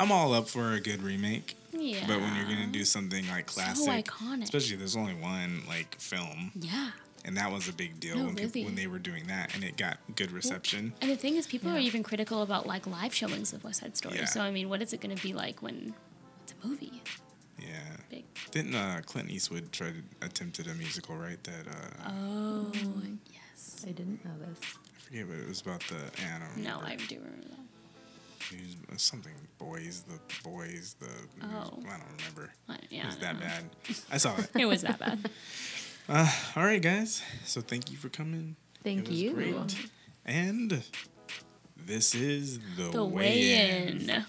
I'm all up for a good remake. Yeah. But when you're going to do something, like, classic... So iconic. Especially there's only one, like, film. Yeah. And that was a big deal no, when, really. people, when they were doing that, and it got good reception. And the thing is, people yeah. are even critical about, like, live showings of West Side Story. Yeah. So, I mean, what is it going to be like when it's a movie? Yeah. Big. Didn't uh, Clint Eastwood try to attempted a musical, right? That uh, oh yes, I didn't know this. I forget, but it was about the I don't No, I do remember that. It was something boys, the boys, the oh. I don't remember. What? Yeah, it was that know. bad. I saw it. It was that bad. Uh, all right, guys. So thank you for coming. Thank it was you. Great. And this is the, the weigh-in. weigh-in.